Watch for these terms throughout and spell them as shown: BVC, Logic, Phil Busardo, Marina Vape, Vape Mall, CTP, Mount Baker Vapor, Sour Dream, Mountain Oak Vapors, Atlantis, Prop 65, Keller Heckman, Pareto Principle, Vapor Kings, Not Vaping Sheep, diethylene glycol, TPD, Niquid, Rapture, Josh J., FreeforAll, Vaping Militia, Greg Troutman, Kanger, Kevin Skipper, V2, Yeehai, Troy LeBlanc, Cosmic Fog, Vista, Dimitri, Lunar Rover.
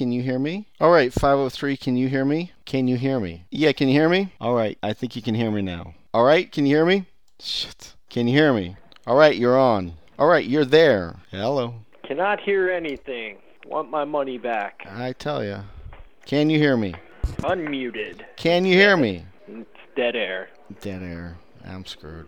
can you hear me? All right, 503, can you hear me? Can you hear me? Yeah, can you hear me? All right, I think you can hear me now. All right, can you hear me? Shit. Can you hear me? All right, you're on. All right, you're there. Hello. Cannot hear anything. Want my money back. I tell ya. Can you hear me? Unmuted. Can you hear me? It's dead air. Dead air. I'm screwed.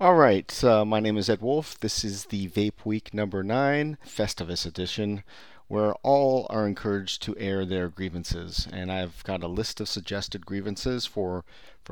Alright, my name is Ed Wolf. This is the Vape Week number 9, Festivus edition, where all are encouraged to air their grievances. And I've got a list of suggested grievances for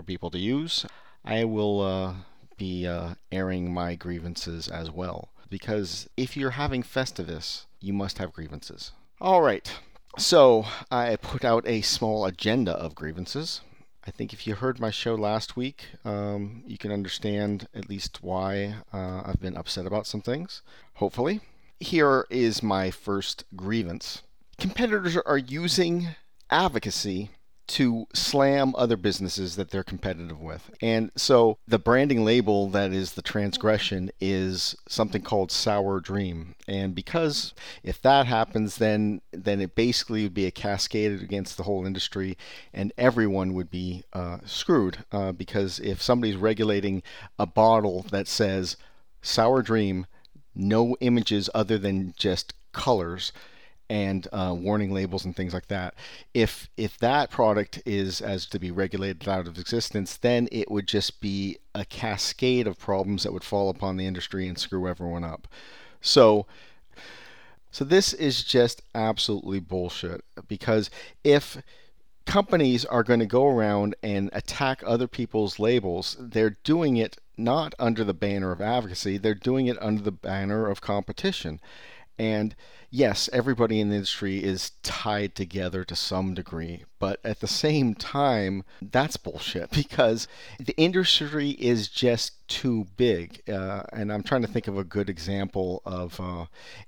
people to use. I will be airing my grievances as well, because if you're having Festivus, you must have grievances. Alright, so I put out a small agenda of grievances. I think if you heard my show last week, you can understand at least why I've been upset about some things, hopefully. Here is my first grievance. Competitors are using advocacy to slam other businesses that they're competitive with. And so the branding label that is the transgression is something called Sour Dream. And because if that happens, then it basically would be a cascaded against the whole industry, and everyone would be screwed. Because if somebody's regulating a bottle that says Sour Dream, no images other than just colors, and warning labels and things like that. If that product is as to be regulated out of existence, then it would just be a cascade of problems that would fall upon the industry and screw everyone up. So this is just absolutely bullshit, because if companies are going to go around and attack other people's labels, they're doing it not under the banner of advocacy, they're doing it under the banner of competition. And yes, everybody in the industry is tied together to some degree, but at the same time, that's bullshit, because the industry is just too big. And I'm trying to think of a good example of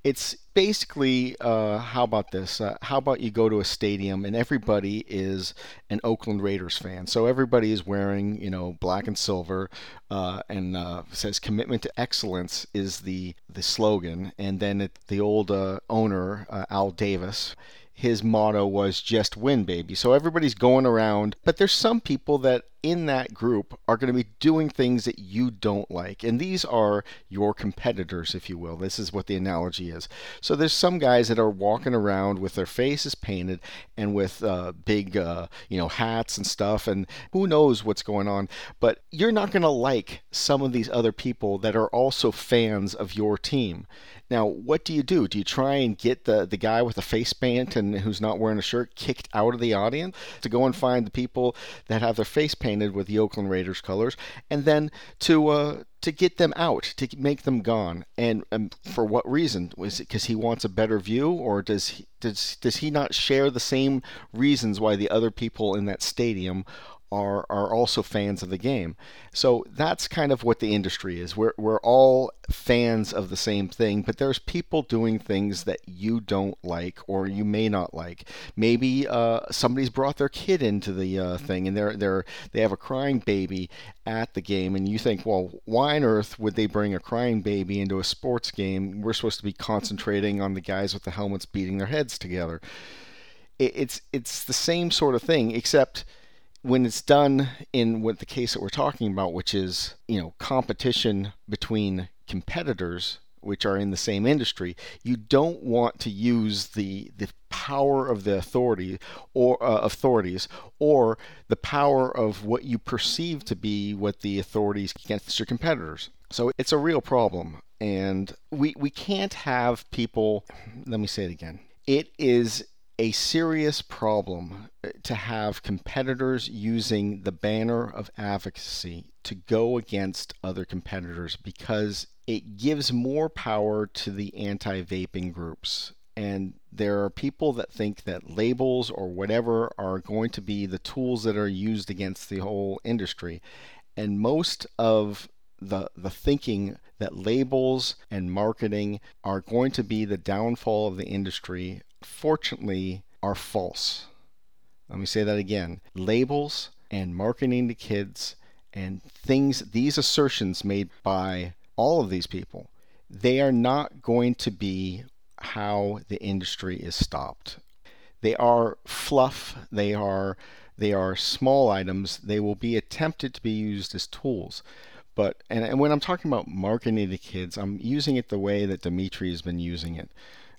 it's basically how about this? How about you go to a stadium and everybody is an Oakland Raiders fan, so everybody is wearing black and silver, and says "Commitment to Excellence" is the slogan, and then the old owner, Al Davis, his motto was "Just win, baby." So everybody's going around, but there's some people that in that group are going to be doing things that you don't like, and these are your competitors, if you will. This is what the analogy is. So there's some guys that are walking around with their faces painted and with big, hats and stuff, and who knows what's going on. But you're not going to like some of these other people that are also fans of your team. Now, what do you do? Do you try and get the guy with the face paint and who's not wearing a shirt kicked out of the audience to go and find the people that have their face painted with the Oakland Raiders colors, and then to get them out, to make them gone? And for what reason? Is it because he wants a better view, or does he not share the same reasons why the other people in that stadium are also fans of the game? So that's kind of what the industry is. We're all fans of the same thing, but there's people doing things that you don't like or you may not like. Maybe somebody's brought their kid into the thing, and they have a crying baby at the game, and you think, well, why on earth would they bring a crying baby into a sports game? We're supposed to be concentrating on the guys with the helmets beating their heads together. It's the same sort of thing, except when it's done in what the case that we're talking about, which is, competition between competitors, which are in the same industry, you don't want to use the power of the authority or authorities, or the power of what you perceive to be what the authorities against your competitors. So it's a real problem, and we can't have people. Let me say it again. It is a serious problem to have competitors using the banner of advocacy to go against other competitors, because it gives more power to the anti-vaping groups. And there are people that think that labels or whatever are going to be the tools that are used against the whole industry. And most of the thinking that labels and marketing are going to be the downfall of the industry, fortunately, are false. Let me say that again. Labels and marketing to kids and things, these assertions made by all of these people, they are not going to be how the industry is stopped. They are fluff. They are small items. They will be attempted to be used as tools. But and when I'm talking about marketing to kids, I'm using it the way that Dimitri has been using it.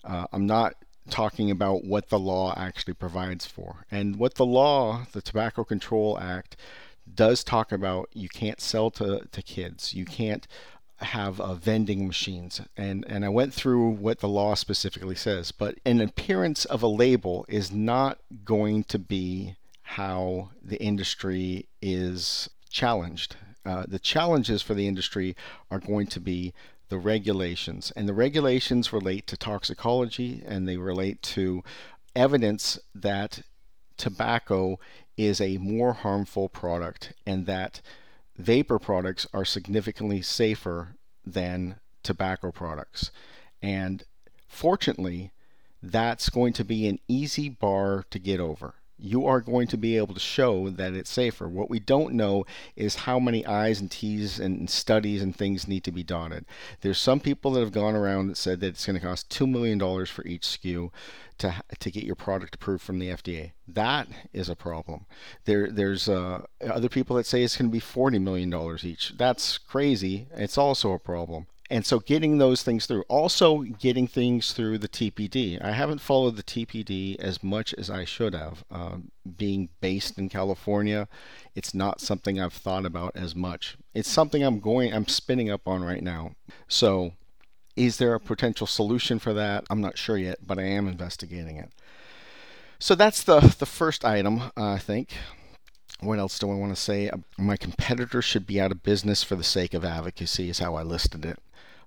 I'm not talking about what the law actually provides for. And what the law, the Tobacco Control Act, does talk about, you can't sell to kids. You can't have vending machines. And I went through what the law specifically says. But an appearance of a label is not going to be how the industry is challenged. The challenges for the industry are going to be the regulations. And the regulations relate to toxicology, and they relate to evidence that tobacco is a more harmful product and that vapor products are significantly safer than tobacco products. And fortunately, that's going to be an easy bar to get over. You are going to be able to show that it's safer. What we don't know is how many I's and T's and studies and things need to be dotted. There's some people that have gone around that said that it's going to cost $2 million for each SKU to get your product approved from the FDA. That is a problem. There's other people that say it's going to be $40 million each. That's crazy. It's also a problem. And so getting those things through. Also getting things through the TPD. I haven't followed the TPD as much as I should have. Being based in California, it's not something I've thought about as much. It's something I'm spinning up on right now. So is there a potential solution for that? I'm not sure yet, but I am investigating it. So that's the first item, I think. What else do I want to say? My competitor should be out of business for the sake of advocacy is how I listed it.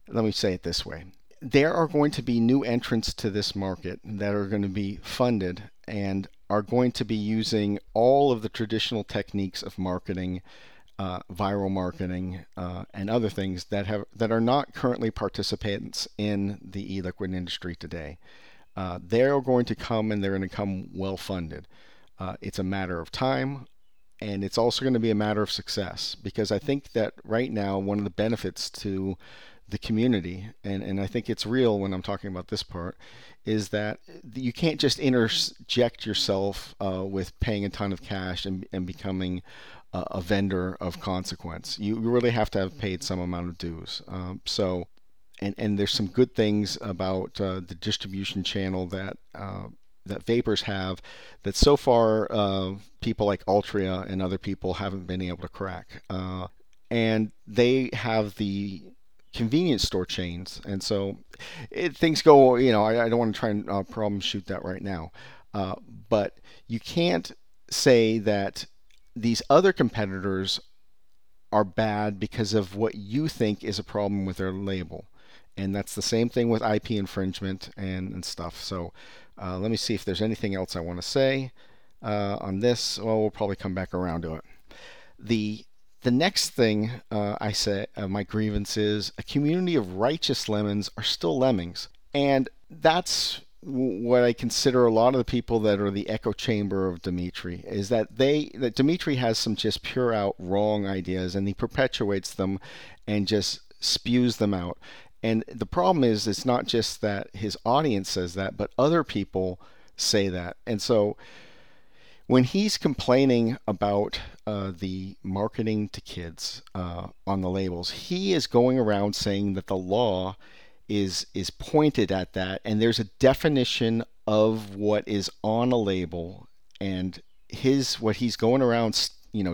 Let me say it this way. There are going to be new entrants to this market that are going to be funded and are going to be using all of the traditional techniques of marketing, viral marketing, and other things that are not currently participants in the e-liquid industry today. They're going to come, and they're going to come well-funded. It's a matter of time. And it's also going to be a matter of success, because I think that right now, one of the benefits to the community, and I think it's real when I'm talking about this part, is that you can't just interject yourself with paying a ton of cash and becoming a vendor of consequence. You really have to have paid some amount of dues. So there's some good things about the distribution channel that vapors have that so far people like Altria and other people haven't been able to crack. And they have the convenience store chains. And so things go, I don't want to try and problem shoot that right now. But you can't say that these other competitors are bad because of what you think is a problem with their label. And that's the same thing with IP infringement and stuff. So let me see if there's anything else I want to say on this. Well, we'll probably come back around to it. The next thing I say, my grievance is a community of righteous lemmings are still lemmings. And that's what I consider a lot of the people that are the echo chamber of Dimitri, is that that Dimitri has some just pure out wrong ideas, and he perpetuates them and just spews them out. And the problem is, it's not just that his audience says that, but other people say that. And so when he's complaining about the marketing to kids on the labels, he is going around saying that the law is pointed at that, and there's a definition of what is on a label, and what he's going around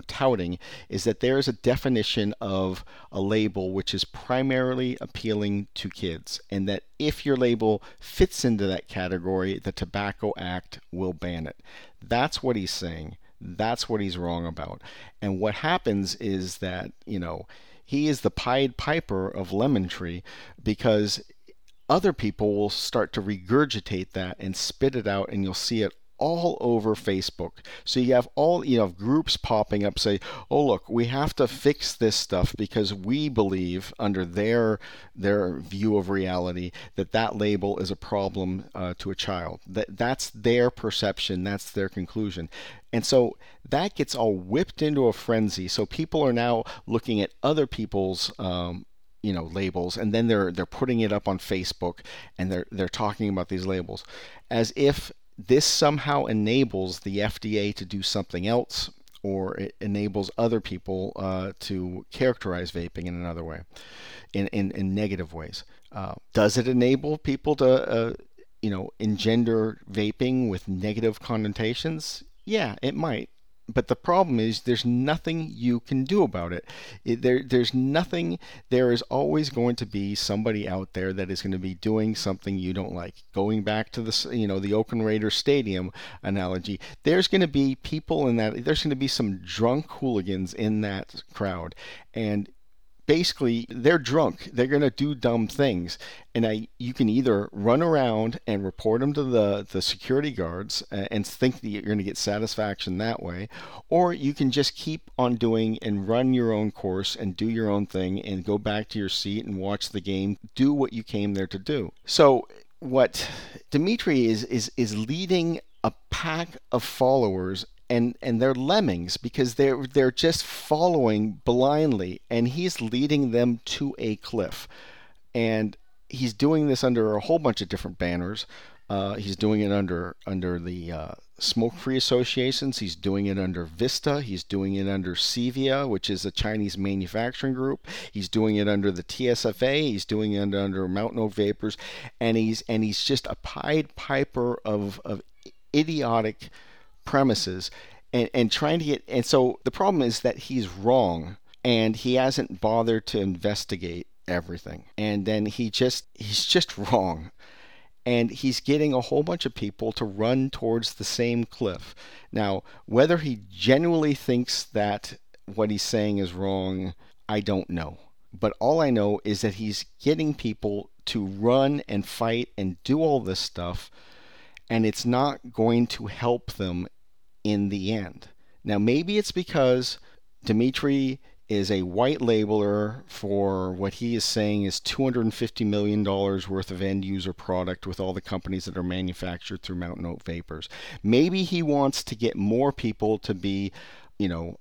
touting is that there is a definition of a label which is primarily appealing to kids, and that if your label fits into that category, the Tobacco Act will ban it. That's what he's saying. That's what he's wrong about. And what happens is that, he is the Pied Piper of Lemon Tree, because other people will start to regurgitate that and spit it out, and you'll see it all over Facebook. So you have groups popping up, say, oh, look, we have to fix this stuff because we believe, under their view of reality, that label is a problem to a child. That's their perception. That's their conclusion. And so that gets all whipped into a frenzy. So people are now looking at other people's labels, and then they're putting it up on Facebook, and they're talking about these labels as if this somehow enables the FDA to do something else, or it enables other people to characterize vaping in another way, in negative ways. Does it enable people to, engender vaping with negative connotations? Yeah, it might. But the problem is there's nothing you can do about it. There's nothing. There is always going to be somebody out there that is going to be doing something you don't like. Going back to the Oakland Raiders stadium analogy, there's going to be people in that. There's going to be some drunk hooligans in that crowd, and basically they're drunk. They're going to do dumb things, and you can either run around and report them to the security guards and think that you're going to get satisfaction that way, or you can just keep on doing and run your own course and do your own thing and go back to your seat and watch the game, do what you came there to do. So what Dimitri is leading a pack of followers, and they're lemmings, because they're just following blindly, and he's leading them to a cliff. And he's doing this under a whole bunch of different banners. He's doing it under the smoke-free associations. He's doing it under Vista. He's doing it under Sevia, which is a Chinese manufacturing group. He's doing it under the TSFA. He's doing it under Mountain Oak Vapors, and he's just a Pied Piper of idiotic premises and trying to get. And so the problem is that he's wrong, and he hasn't bothered to investigate everything, and then he's just wrong, and he's getting a whole bunch of people to run towards the same cliff. Now, whether he genuinely thinks that what he's saying is wrong, I don't know, but all I know is that he's getting people to run and fight and do all this stuff, and it's not going to help them in the end. Now, maybe it's because Dimitri is a white labeler for what he is saying is $250 million worth of end user product with all the companies that are manufactured through Mountain Oak Vapors. Maybe he wants to get more people to be,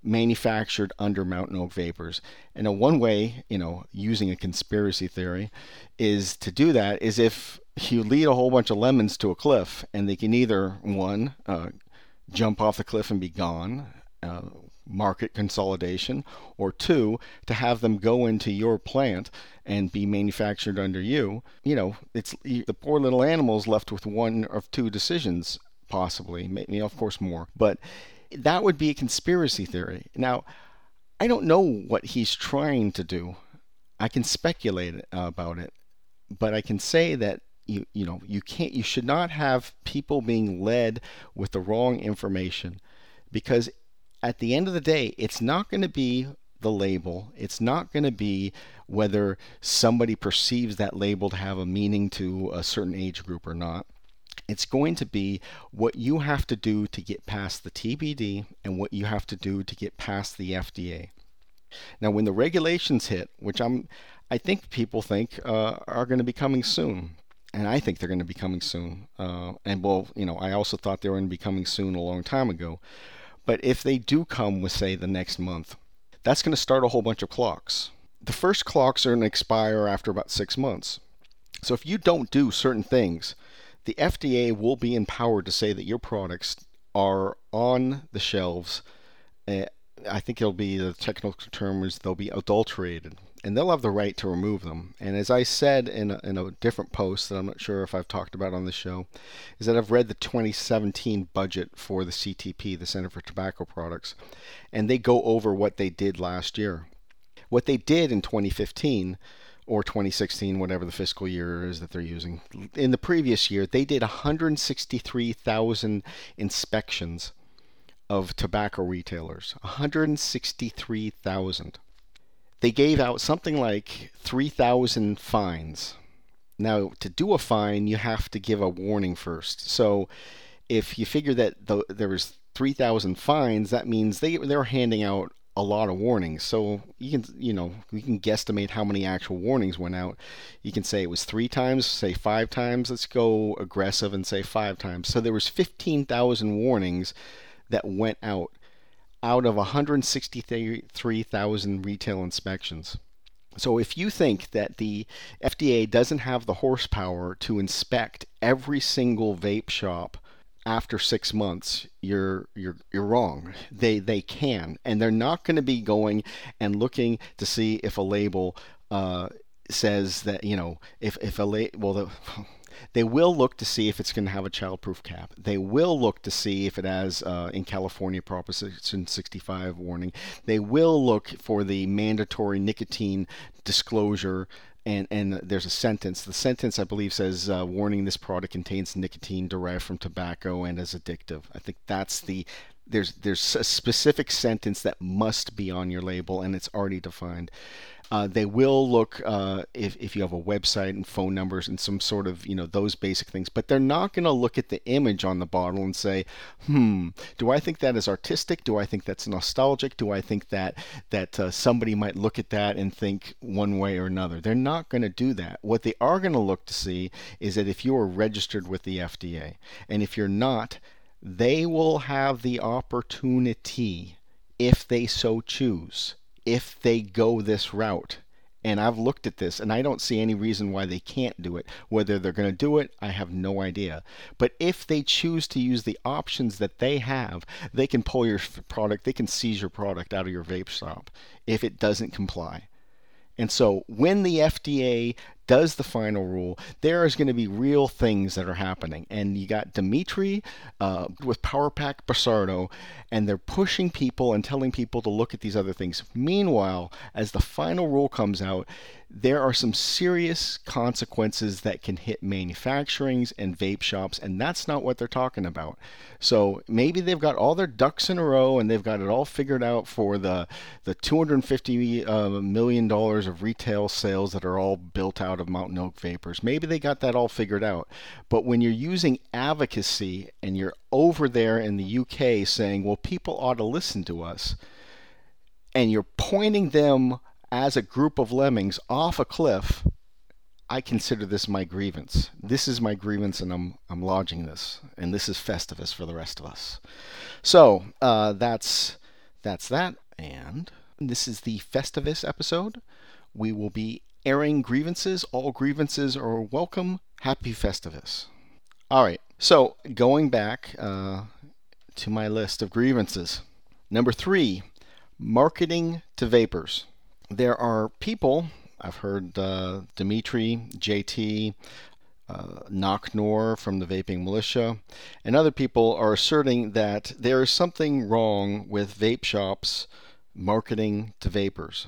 manufactured under Mountain Oak Vapors. And one way, using a conspiracy theory, is to do that is if you lead a whole bunch of lemons to a cliff, and they can either, one, jump off the cliff and be gone, market consolidation, or two, to have them go into your plant and be manufactured under you. It's the poor little animals left with one of two decisions, possibly, maybe, of course, more. But that would be a conspiracy theory. Now, I don't know what he's trying to do. I can speculate about it, but I can say that you should not have people being led with the wrong information, because at the end of the day, it's not going to be the label. It's not going to be whether somebody perceives that label to have a meaning to a certain age group or not. It's going to be what you have to do to get past the TBD and what you have to do to get past the FDA. Now, when the regulations hit, which I think people think are going to be coming soon, and I think they're going to be coming soon. I also thought they were going to be coming soon a long time ago. But if they do come with, say, the next month, that's going to start a whole bunch of clocks. The first clocks are going to expire after about 6 months. So if you don't do certain things, the FDA will be empowered to say that your products are on the shelves. I think it'll be, the technical term is, they'll be adulterated. and they'll have the right to remove them. And as I said in a different post that I'm not sure if I've talked about on this show, is that I've read the 2017 budget for the CTP, the Center for Tobacco Products, and they go over what they did last year. What they did in 2015 or 2016, whatever the fiscal year is that they're using, in the previous year, they did 163,000 inspections of tobacco retailers. 163,000. They gave out something like 3,000 fines. Now, to do a fine, you have to give a warning first. So if you figure that there was 3,000 fines, that means they're handing out a lot of warnings. So you can guesstimate how many actual warnings went out. You can say it was 3 times, say 5 times. Let's go aggressive and say 5 times. So there was 15,000 warnings that went out of 163,000 retail inspections. So if you think that the FDA doesn't have the horsepower to inspect every single vape shop after 6 months, you're wrong. They can, and they're not going to be going and looking to see if a label says that, they will look to see if it's going to have a child-proof cap. They will look to see if it has, in California, Proposition 65 warning. They will look for the mandatory nicotine disclosure, and there's a sentence. The sentence, I believe, says, warning, this product contains nicotine derived from tobacco and is addictive. I think that's there's a specific sentence that must be on your label, and it's already defined. They will look if you have a website and phone numbers and some sort of, those basic things. But they're not going to look at the image on the bottle and say, do I think that is artistic? Do I think that's nostalgic? Do I think that somebody might look at that and think one way or another? They're not going to do that. What they are going to look to see is that if you are registered with the FDA, and if you're not, they will have the opportunity, if they so choose, if they go this route. And I've looked at this, and I don't see any reason why they can't do it. Whether they're going to do it, I have no idea. But if they choose to use the options that they have, they can pull your product, they can seize your product out of your vape shop if it doesn't comply. And so when the FDA does the final rule, there is going to be real things that are happening. And you got Dimitri with Power Pack Busardo, and they're pushing people and telling people to look at these other things. Meanwhile, as the final rule comes out, there are some serious consequences that can hit manufacturings and vape shops, and that's not what they're talking about. So maybe they've got all their ducks in a row and they've got it all figured out for the $250 million of retail sales that are all built out of Mountain Oak Vapors. Maybe they got that all figured out. But when you're using advocacy and you're over there in the UK saying, well, people ought to listen to us, and you're pointing them as a group of lemmings off a cliff, I consider this my grievance. This is my grievance, and I'm lodging this. And this is Festivus for the rest of us. So that's that. And this is the Festivus episode. We will be airing grievances. All grievances are welcome. Happy Festivus. All right. So going back to my list of grievances. Number 3, marketing to vapors. There are people, I've heard Dimitri, JT, Knocknor from the Vaping Militia, and other people are asserting that there is something wrong with vape shops marketing to vapors.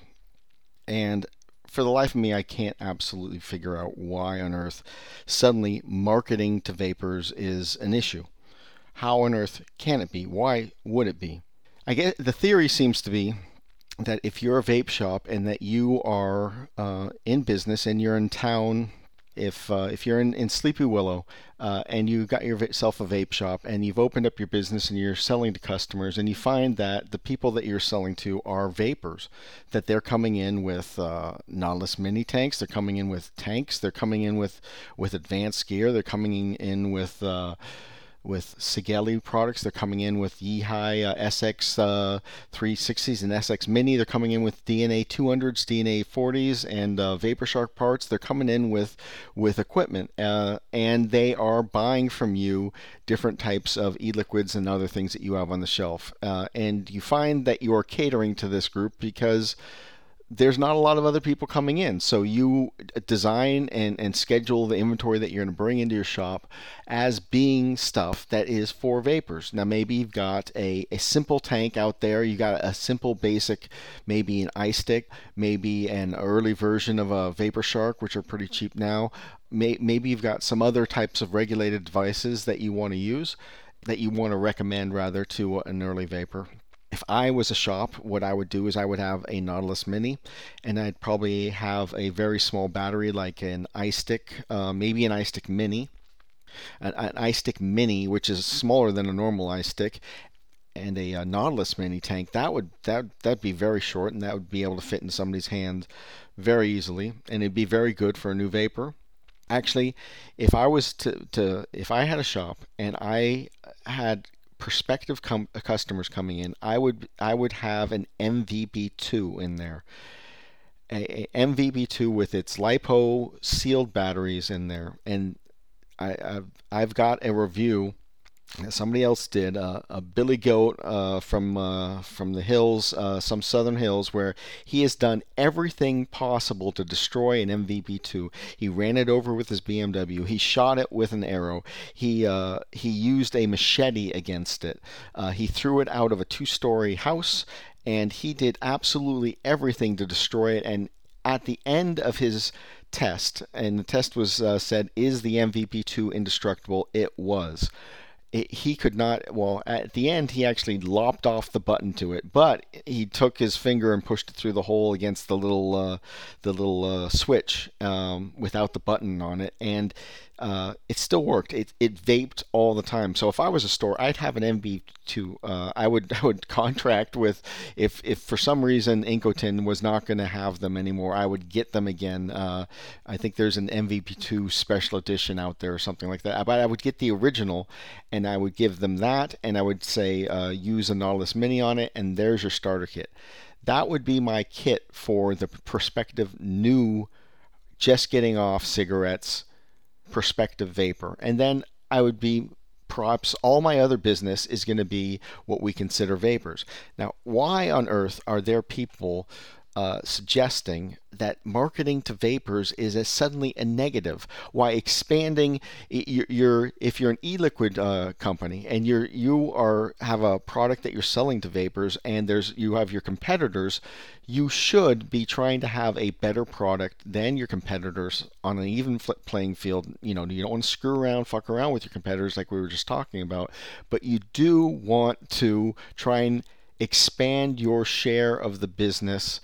And for the life of me, I can't absolutely figure out why on earth suddenly marketing to vapors is an issue. How on earth can it be? Why would it be? I guess the theory seems to be that if you're a vape shop and that you are in business and you're in town, if you're in Sleepy Willow and you got yourself a vape shop and you've opened up your business and you're selling to customers, and you find that the people that you're selling to are vapors, that they're coming in with Nautilus Mini tanks, they're coming in with tanks, they're coming in with advanced gear, they're coming in with Sigelli products, they're coming in with Yeehai SX 360s and SX Mini, they're coming in with DNA 200s, DNA 40s, and VaporShark parts. They're coming in with equipment, and they are buying from you different types of e-liquids and other things that you have on the shelf. And you find that you are catering to this group because there's not a lot of other people coming in. So you design and schedule the inventory that you're going to bring into your shop as being stuff that is for vapors. Now, maybe you've got a simple tank out there. You got a simple basic, maybe an iStick, maybe an early version of a VaporShark, which are pretty cheap now. Maybe you've got some other types of regulated devices that you want to use, that you want to recommend rather to an early vapor. If I was a shop, what I would do is I would have a Nautilus Mini, and I'd probably have a very small battery like an iStick, maybe an iStick Mini, an iStick Mini, which is smaller than a normal iStick, and a Nautilus Mini tank. That'd be very short, and that would be able to fit in somebody's hand very easily, and it'd be very good for a new vapor. Actually, if I was if I had a shop and I had prospective customers coming in, I would have an MVP2 in there, a MVP2 with its LiPo sealed batteries in there. And I've got a review that somebody else did, a Billy Goat from the hills, some southern hills, where he has done everything possible to destroy an MVP2. He ran it over with his BMW. He shot it with an arrow. He used a machete against it. He threw it out of a 2-story house, and he did absolutely everything to destroy it. And at the end of his test, and the test was said, is the MVP2 indestructible? It was. He could not, well, at the end, he actually lopped off the button to it, but he took his finger and pushed it through the hole against the little switch without the button on it, and it still worked. It vaped all the time. So if I was a store, I'd have an MVP2. I would contract with, if for some reason Incotin was not going to have them anymore, I would get them again. I think there's an MVP2 special edition out there or something like that. But I would get the original, and I would give them that, and I would say use a Nautilus Mini on it, and there's your starter kit. That would be my kit for the prospective new, just getting off cigarettes, prospective vapor. And then I would be perhaps, all my other business is going to be what we consider vapors. Now, why on earth are there people suggesting that marketing to vapors is suddenly a negative? Why expanding if you're an e-liquid company and you have a product that you're selling to vapors, and you have your competitors, you should be trying to have a better product than your competitors on an even playing field. You know, you don't want to fuck around with your competitors like we were just talking about, but you do want to try and expand your share of the business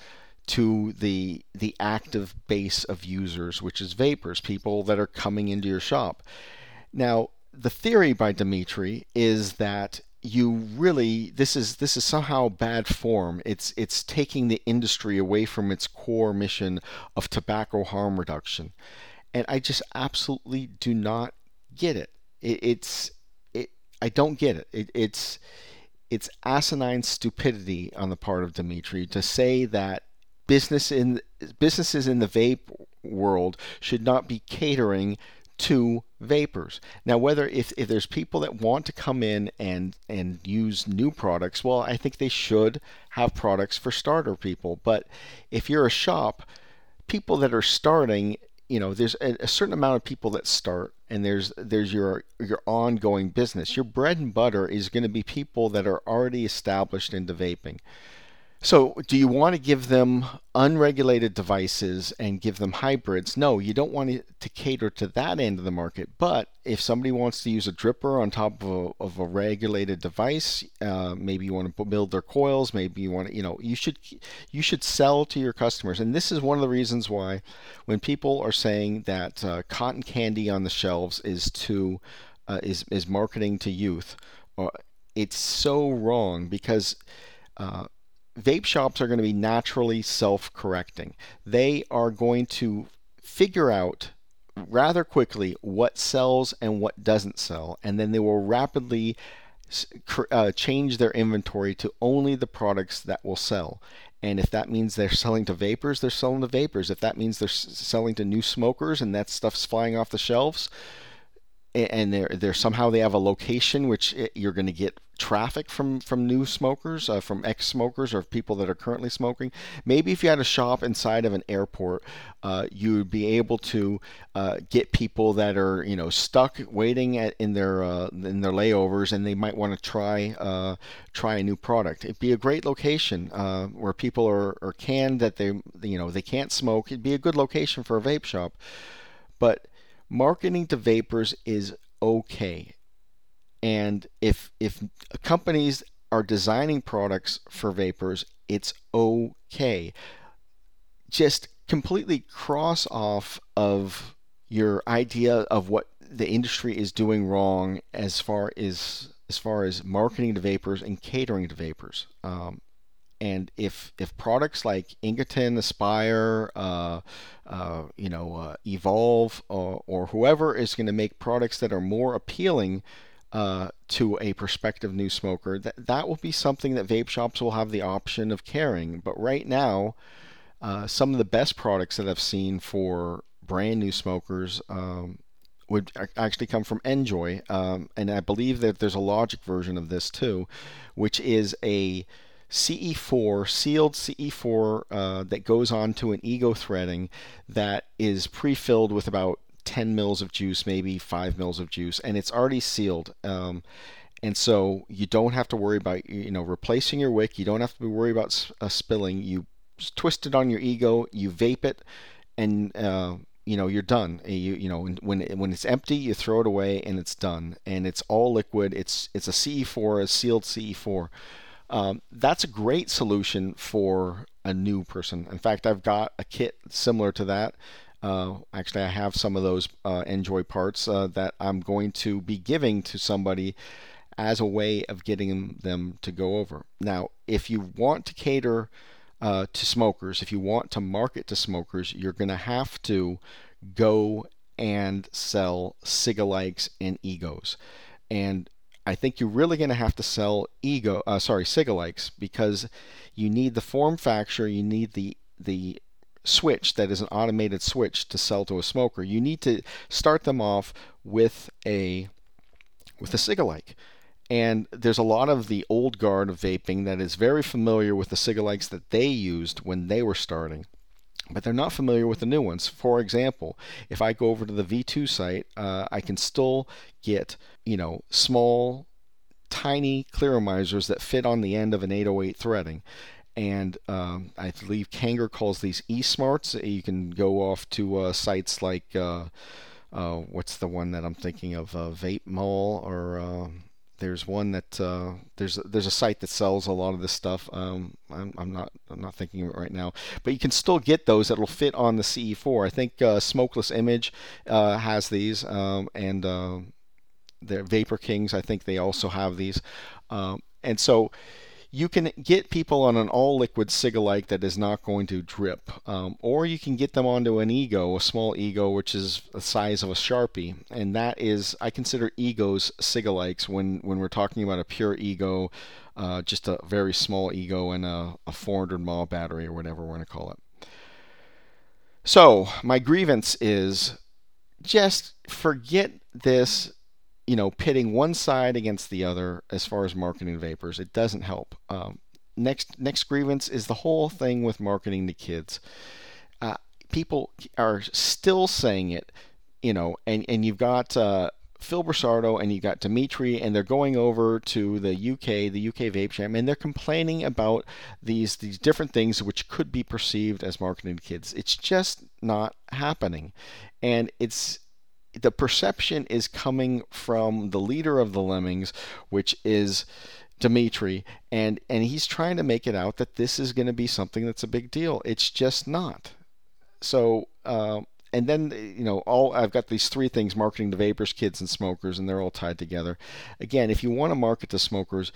to the active base of users, which is vapors, people that are coming into your shop. Now, the theory by Dimitri is that you really, this is somehow bad form. It's taking the industry away from its core mission of tobacco harm reduction. And I just absolutely do not get it. I don't get it. It's asinine stupidity on the part of Dimitri to say that businesses in the vape world should not be catering to vapors. Now, whether if there's people that want to come in and use new products, well, I think they should have products for starter people. But if you're a shop, people that are starting, you know, there's a certain amount of people that start, and there's your ongoing business. Your bread and butter is going to be people that are already established into vaping. So do you want to give them unregulated devices and give them hybrids? No, you don't want to cater to that end of the market. But if somebody wants to use a dripper on top of a regulated device, maybe you want to build their coils, maybe you want to, you should sell to your customers. And this is one of the reasons why when people are saying that cotton candy on the shelves is marketing to youth, it's so wrong, because vape shops are going to be naturally self-correcting. They are going to figure out rather quickly what sells and what doesn't sell, and then they will rapidly change their inventory to only the products that will sell. And if that means they're selling to vapors, they're selling to vapors. If that means they're selling to new smokers and that stuff's flying off the shelves, and they're somehow they have a location which you're going to get traffic from new smokers, from ex-smokers or people that are currently smoking. Maybe if you had a shop inside of an airport, you would be able to get people that are, you know, stuck waiting in their layovers, and they might want to try a new product. It'd be a great location where people are canned that they, you know, they can't smoke. It'd be a good location for a vape shop. But marketing to vapers is okay. And if companies are designing products for vapers, it's okay. Just completely cross off of your idea of what the industry is doing wrong as far as marketing to vapers and catering to vapers. And if products like Ingaton, Aspire, Evolve, or whoever is going to make products that are more appealing to a prospective new smoker, that will be something that vape shops will have the option of carrying. But right now, some of the best products that I've seen for brand new smokers would actually come from Enjoy, and I believe that there's a Logic version of this too, which is a CE4, sealed CE4 that goes onto an ego threading that is pre-filled with about 10 mils of juice, maybe 5 mils of juice, and it's already sealed, and so you don't have to worry about, you know, replacing your wick. You don't have to worry about spilling. You twist it on your ego, you vape it, and you're done. When it's empty, you throw it away, and it's done, and it's all liquid. It's a CE4, a sealed CE4. That's a great solution for a new person. In fact, I've got a kit similar to that. Actually, I have some of those Enjoy parts that I'm going to be giving to somebody as a way of getting them to go over. Now, if you want to cater to smokers, if you want to market to smokers, you're going to have to go and sell Sigalikes and Egos. And I think you're really going to have to sell Sigalikes, because you need the form factor, you need the switch that is an automated switch to sell to a smoker. You need to start them off with a Sigalike. And there's a lot of the old guard of vaping that is very familiar with the Sigalikes that they used when they were starting, but they're not familiar with the new ones. For example, if I go over to the V2 site, I can still get, small, tiny clearomizers that fit on the end of an 808 threading. And I believe Kanger calls these eSmarts. You can go off to sites like, what's the one that I'm thinking of? Vape Mall, or there's one that there's a site that sells a lot of this stuff. I'm not thinking of it right now, but you can still get those that'll fit on the CE4. I think Smokeless Image has these, and the Vapor Kings. I think they also have these, and so. You can get people on an all-liquid Sigalike that is not going to drip, or you can get them onto an Ego, a small Ego, which is the size of a Sharpie, and that is, I consider Egos Sigalikes when we're talking about a pure Ego, just a very small Ego and a 400 mAh battery or whatever we're going to call it. So my grievance is just forget this. Pitting one side against the other as far as marketing vapors, it doesn't help. Next grievance is the whole thing with marketing to kids. People are still saying it, and you've got Phil Busardo and you've got Dimitri, and they're going over to the UK Vape Jam, and they're complaining about these different things which could be perceived as marketing to kids. It's just not happening, and it's. The perception is coming from the leader of the lemmings, which is Dimitri, and he's trying to make it out that this is going to be something that's a big deal. It's just not. So, and then, I've got these three things: marketing to vapers, kids, and smokers, and they're all tied together. Again, if you want to market to smokers,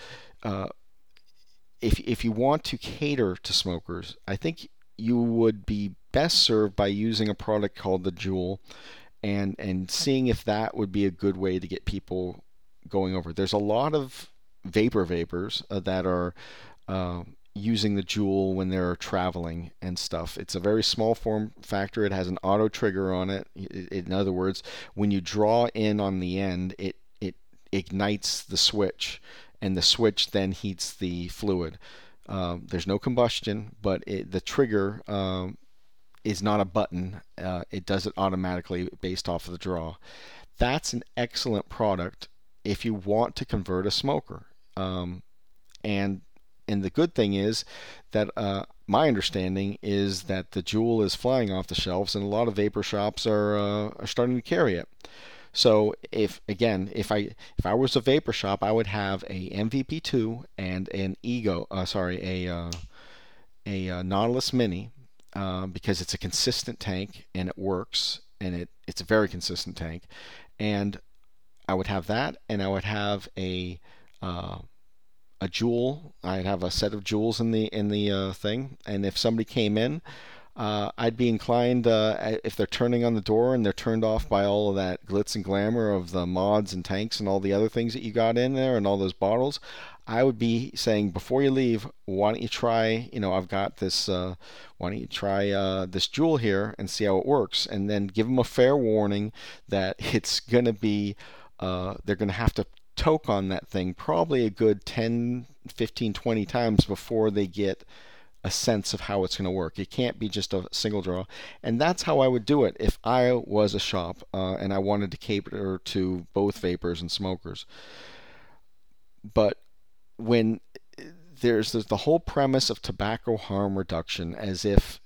if you want to cater to smokers, I think you would be best served by using a product called the Juul, and seeing if that would be a good way to get people going over. There's a lot of vapors that are using the Juul when they're traveling and stuff. It's a very small form factor. It has an auto trigger on it. In other words, when you draw in on the end, it ignites the switch, and the switch then heats the fluid. There's no combustion, but the trigger is not a button. It does it automatically based off of the draw. That's an excellent product if you want to convert a smoker. And the good thing is that my understanding is that the Juul is flying off the shelves, and a lot of vapor shops are starting to carry it. So if I was a vapor shop, I would have a MVP2 and an Nautilus Mini, because it's a consistent tank and it works, and it's a very consistent tank. And I would have that, and I would have a Juul. I'd have a set of Juuls in the thing, and if somebody came in, I'd be inclined, if they're turning on the door and they're turned off by all of that glitz and glamour of the mods and tanks and all the other things that you got in there and all those bottles, I would be saying, before you leave, why don't you try, I've got this, why don't you try this Juul here and see how it works, and then give them a fair warning that it's going to be, they're going to have to toke on that thing probably a good 10, 15, 20 times before they get a sense of how it's going to work. It can't be just a single draw. And that's how I would do it if I was a shop and I wanted to cater to both vapors and smokers. But when there's the whole premise of tobacco harm reduction, as if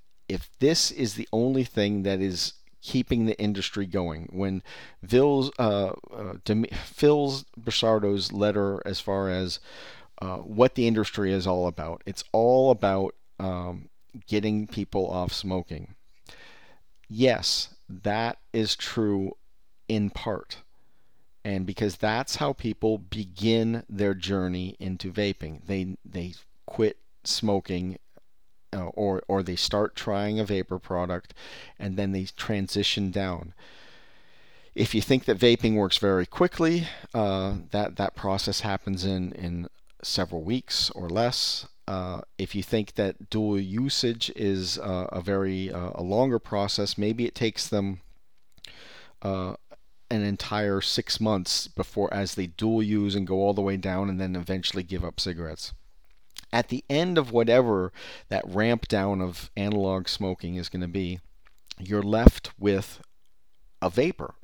this is the only thing that is keeping the industry going. When Phil Busardo's letter, as far as what the industry is all about, it's all about getting people off smoking. Yes, that is true in part, and because that's how people begin their journey into vaping. They quit smoking, or they start trying a vapor product, and then they transition down. If you think that vaping works very quickly, that process happens in several weeks or less. If you think that dual usage is a longer process, maybe it takes them an entire 6 months before, as they dual use and go all the way down and then eventually give up cigarettes. At the end of whatever that ramp down of analog smoking is going to be, you're left with a vapor.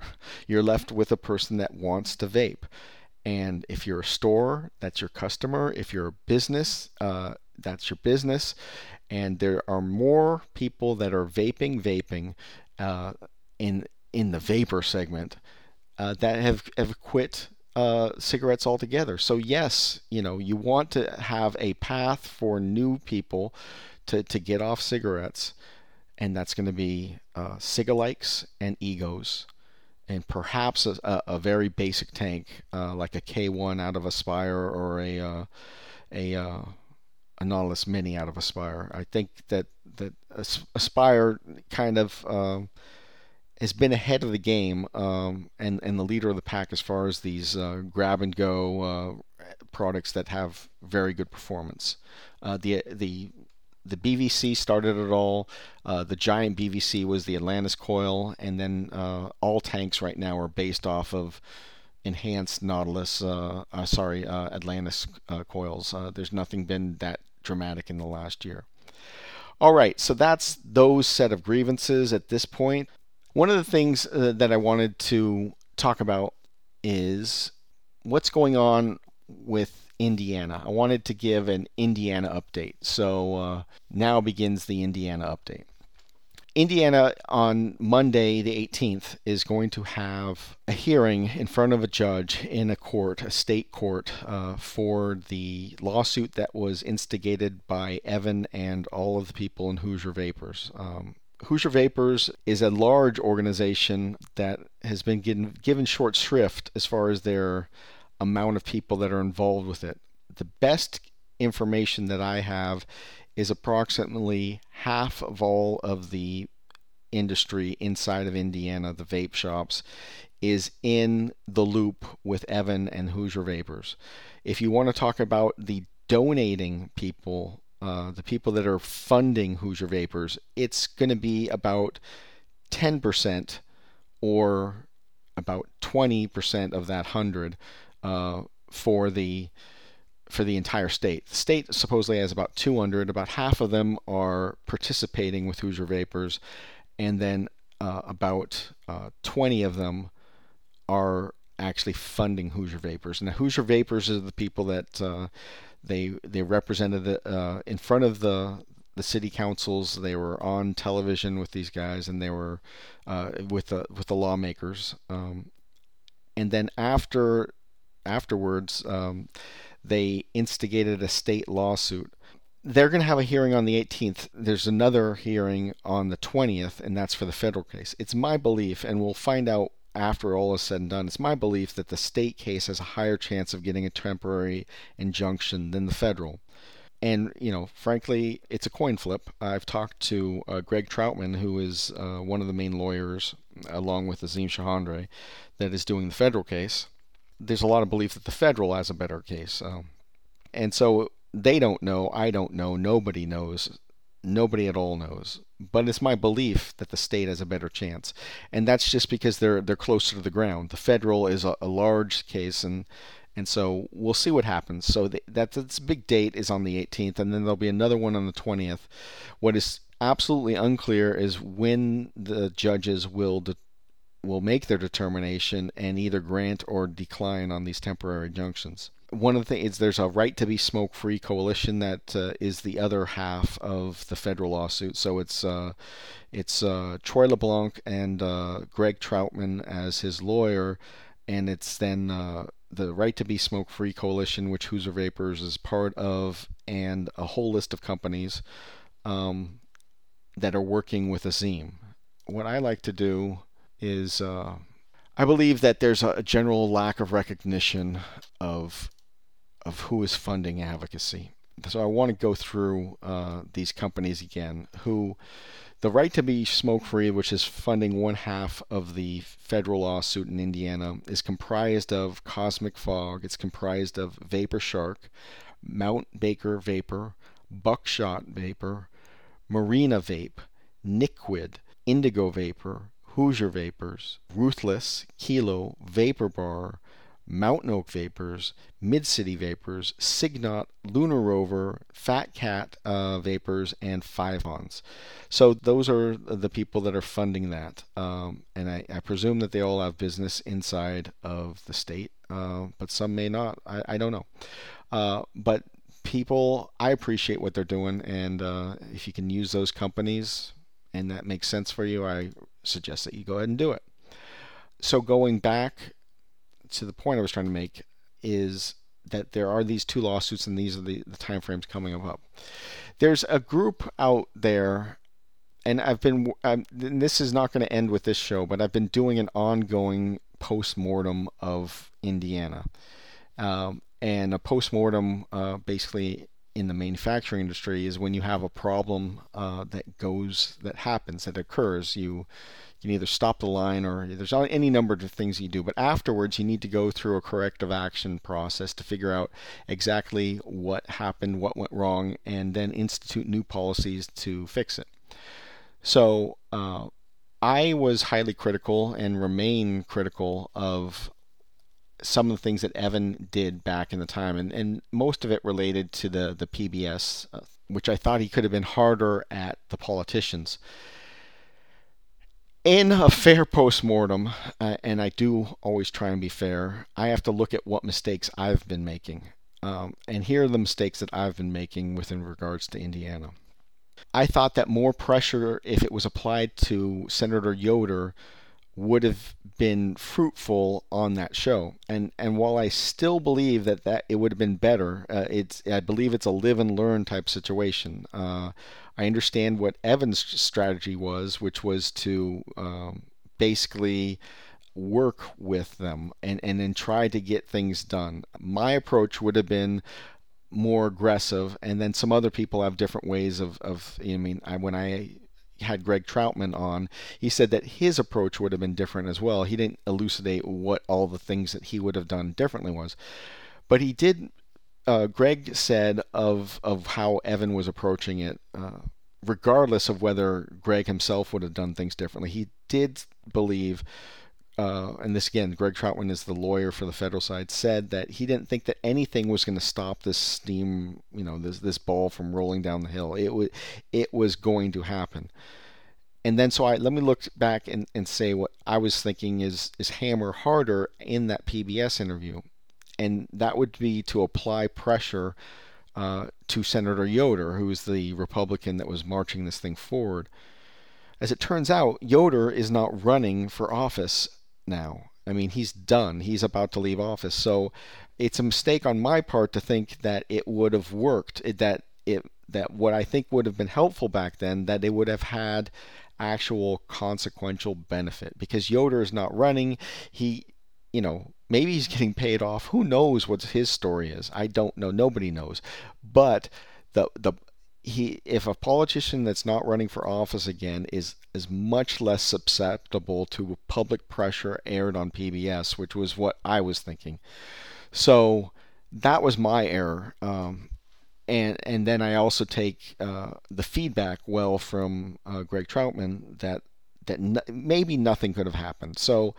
You're left with a person that wants to vape. And if you're a store, that's your customer. If you're a business, that's your business. And there are more people that are vaping in the vapor segment that have quit cigarettes altogether. So yes, you want to have a path for new people to get off cigarettes, and that's going to be cigalikes and egos. And perhaps a very basic tank, like a K1 out of Aspire, or a Nautilus Mini out of Aspire. I think that Aspire kind of has been ahead of the game, and the leader of the pack as far as these grab-and-go products that have very good performance. The BVC started it all. The giant BVC was the Atlantis coil, and then all tanks right now are based off of enhanced Atlantis coils. There's nothing been that dramatic in the last year. All right, so that's those set of grievances at this point. One of the things that I wanted to talk about is what's going on with Indiana. I wanted to give an Indiana update. So now begins the Indiana update. Indiana on Monday the 18th is going to have a hearing in front of a judge in a state court, for the lawsuit that was instigated by Evan and all of the people in Hoosier Vapors. Hoosier Vapors is a large organization that has been given short shrift as far as their amount of people that are involved with it. The best information that I have is approximately half of all of the industry inside of Indiana, the vape shops, is in the loop with Evan and Hoosier Vapors. If you want to talk about the donating people the people that are funding Hoosier Vapors, it's going to be about 10% or about 20% of that 100 for the entire state. The state supposedly has about 200. About half of them are participating with Hoosier Vapors, and then about 20 of them are actually funding Hoosier Vapors. And the Hoosier Vapors are the people that they represented in front of the city councils. They were on television with these guys, and they were with the lawmakers. And then afterwards, they instigated a state lawsuit. They're going to have a hearing on the 18th. There's another hearing on the 20th, and that's for the federal case. It's my belief, and we'll find out after all is said and done, it's my belief that the state case has a higher chance of getting a temporary injunction than the federal. And, you know, frankly, it's a coin flip. I've talked to Greg Troutman, who is one of the main lawyers, along with Azim Shahandre, that is doing the federal case. There's a lot of belief that the federal has a better case. And so they don't know. I don't know. Nobody knows. Nobody at all knows. But it's my belief that the state has a better chance. And that's just because they're closer to the ground. The federal is a large case, and so we'll see what happens. So that's big date is on the 18th, and then there'll be another one on the 20th. What is absolutely unclear is when the judges will make their determination and either grant or decline on these temporary injunctions. One of the things is there's a Right to Be Smoke Free Coalition that is the other half of the federal lawsuit. So it's Troy LeBlanc and Greg Troutman as his lawyer, and it's then the Right to Be Smoke Free Coalition, which Hoosier Vapors is part of, and a whole list of companies that are working with Azim. What I like to do is I believe that there's a general lack of recognition of who is funding advocacy. So I want to go through these companies again. The Right to Be Smoke Free, which is funding one half of the federal lawsuit in Indiana, is comprised of Cosmic Fog. It's comprised of VaporShark, Mount Baker Vapor, Buckshot Vapor, Marina Vape, Niquid, Indigo Vapor, Hoosier Vapors, Ruthless, Kilo, Vapor Bar, Mountain Oak Vapors, Mid-City Vapors, Signot, Lunar Rover, Fat Cat Vapors, and Five Ons. So those are the people that are funding that. And I presume that they all have business inside of the state, but some may not. I don't know. But people, I appreciate what they're doing, and if you can use those companies and that makes sense for you, I suggest that you go ahead and do it. So going back to the point I was trying to make is that there are these two lawsuits, and these are the time frames coming up. There's a group out there, and this is not going to end with this show, but I've been doing an ongoing postmortem of Indiana, and a postmortem basically in the manufacturing industry is when you have a problem that occurs. You can either stop the line, or there's any number of things you do, but afterwards you need to go through a corrective action process to figure out exactly what happened, what went wrong, and then institute new policies to fix it. So I was highly critical and remain critical of some of the things that Evan did back in the time, and most of it related to the PBS, which I thought he could have been harder at the politicians. In a fair postmortem, and I do always try and be fair, I have to look at what mistakes I've been making. And here are the mistakes that I've been making within regards to Indiana. I thought that more pressure, if it was applied to Senator Yoder, would have been fruitful on that show. And while I still believe that it would have been better, I believe it's a live and learn type situation. I understand what Evan's strategy was, which was to basically work with them and then try to get things done. My approach would have been more aggressive, and then some other people have different ways when I had Greg Troutman on, he said that his approach would have been different as well. He didn't elucidate what all the things that he would have done differently was, but he did Greg said of how Evan was approaching it, regardless of whether Greg himself would have done things differently, he did believe, and this again, Greg Troutman is the lawyer for the federal side, said that he didn't think that anything was going to stop this steam, you know, this ball from rolling down the hill. It was going to happen. And then so let me look back and say what I was thinking is hammer harder in that PBS interview. And that would be to apply pressure to Senator Yoder, who is the Republican that was marching this thing forward. As it turns out, Yoder is not running for office now. I mean, he's done. He's about to leave office. So it's a mistake on my part to think that it would have worked, that what I think would have been helpful back then, that it would have had actual consequential benefit. Because Yoder is not running. He, you know, maybe he's getting paid off. Who knows what his story is? I don't know. Nobody knows. But if a politician that's not running for office again is much less susceptible to public pressure aired on PBS, which was what I was thinking. So that was my error. And then I also take the feedback well from Greg Troutman that maybe nothing could have happened. So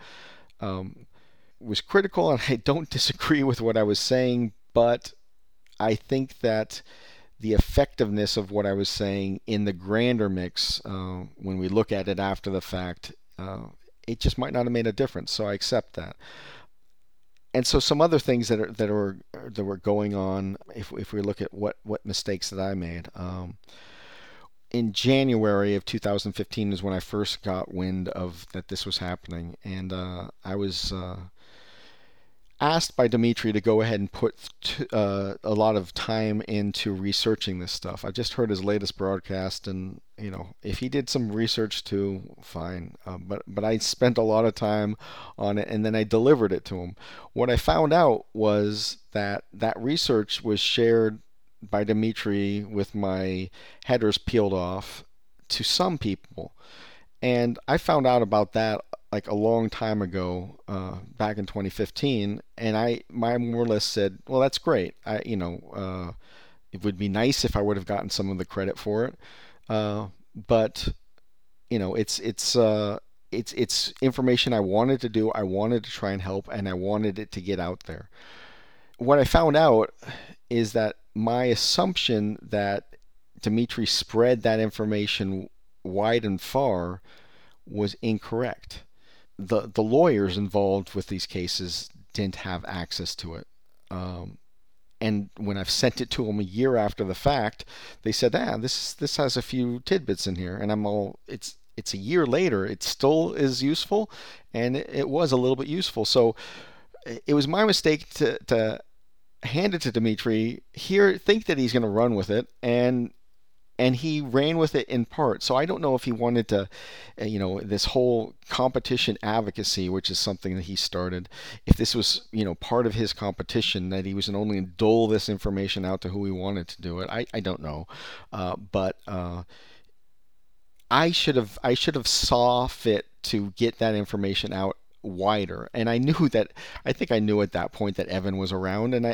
was critical, and I don't disagree with what I was saying, but I think that the effectiveness of what I was saying in the grander mix, when we look at it after the fact, it just might not have made a difference. So I accept that. And so some other things that were going on, if we look at what mistakes that I made. In January of 2015 is when I first got wind of that this was happening, and I was asked by Dimitri to go ahead and put a lot of time into researching this stuff. I just heard his latest broadcast, and you know, if he did some research too, fine. But I spent a lot of time on it, and then I delivered it to him. What I found out was that research was shared by Dimitri with my headers peeled off to some people. And I found out about that like a long time ago, back in 2015. And my more or less said, well, that's great. It would be nice if I would have gotten some of the credit for it. But you know, it's information I wanted to do. I wanted to try and help, and I wanted it to get out there. What I found out is that my assumption that Dimitri spread that information wide and far was incorrect. The lawyers involved with these cases didn't have access to it. And when I've sent it to them a year after the fact, they said, this has a few tidbits in here. And I'm all, it's a year later. It still is useful, and it was a little bit useful. So it was my mistake to hand it to Dimitri here, think that he's going to run with it, and he ran with it in part. So I don't know if he wanted to, you know, this whole competition advocacy, which is something that he started, if this was, you know, part of his competition, that he was only dole this information out to who he wanted to do it. I don't know. But I should have saw fit to get that information out wider. And I think I knew at that point that Evan was around, and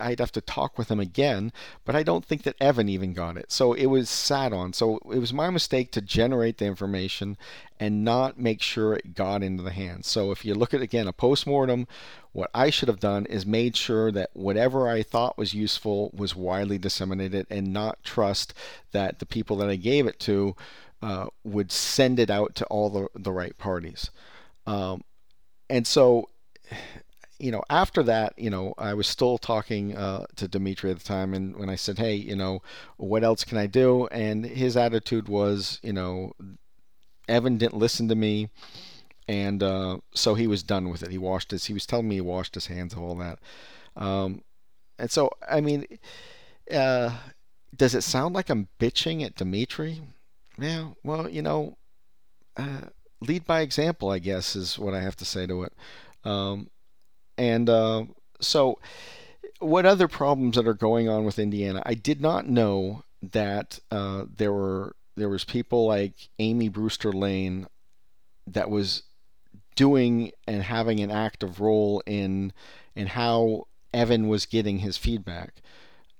I'd have to talk with him again, but I don't think that Evan even got it. So it was sat on. So it was my mistake to generate the information and not make sure it got into the hands. So if you look at, again, a postmortem, what I should have done is made sure that whatever I thought was useful was widely disseminated, and not trust that the people that I gave it to would send it out to all the right parties. And so, you know, after that, you know, I was still talking to Dimitri at the time, and when I said, hey, you know, what else can I do? And his attitude was, you know, Evan didn't listen to me, and so he was done with it. He was telling me he washed his hands of all that. And so, I mean, does it sound like I'm bitching at Dimitri? Yeah, well, you know, lead by example, I guess, is what I have to say to it. So what other problems that are going on with Indiana? I did not know that there was people like Amy Brewster Lane that was doing and having an active role in how Evan was getting his feedback.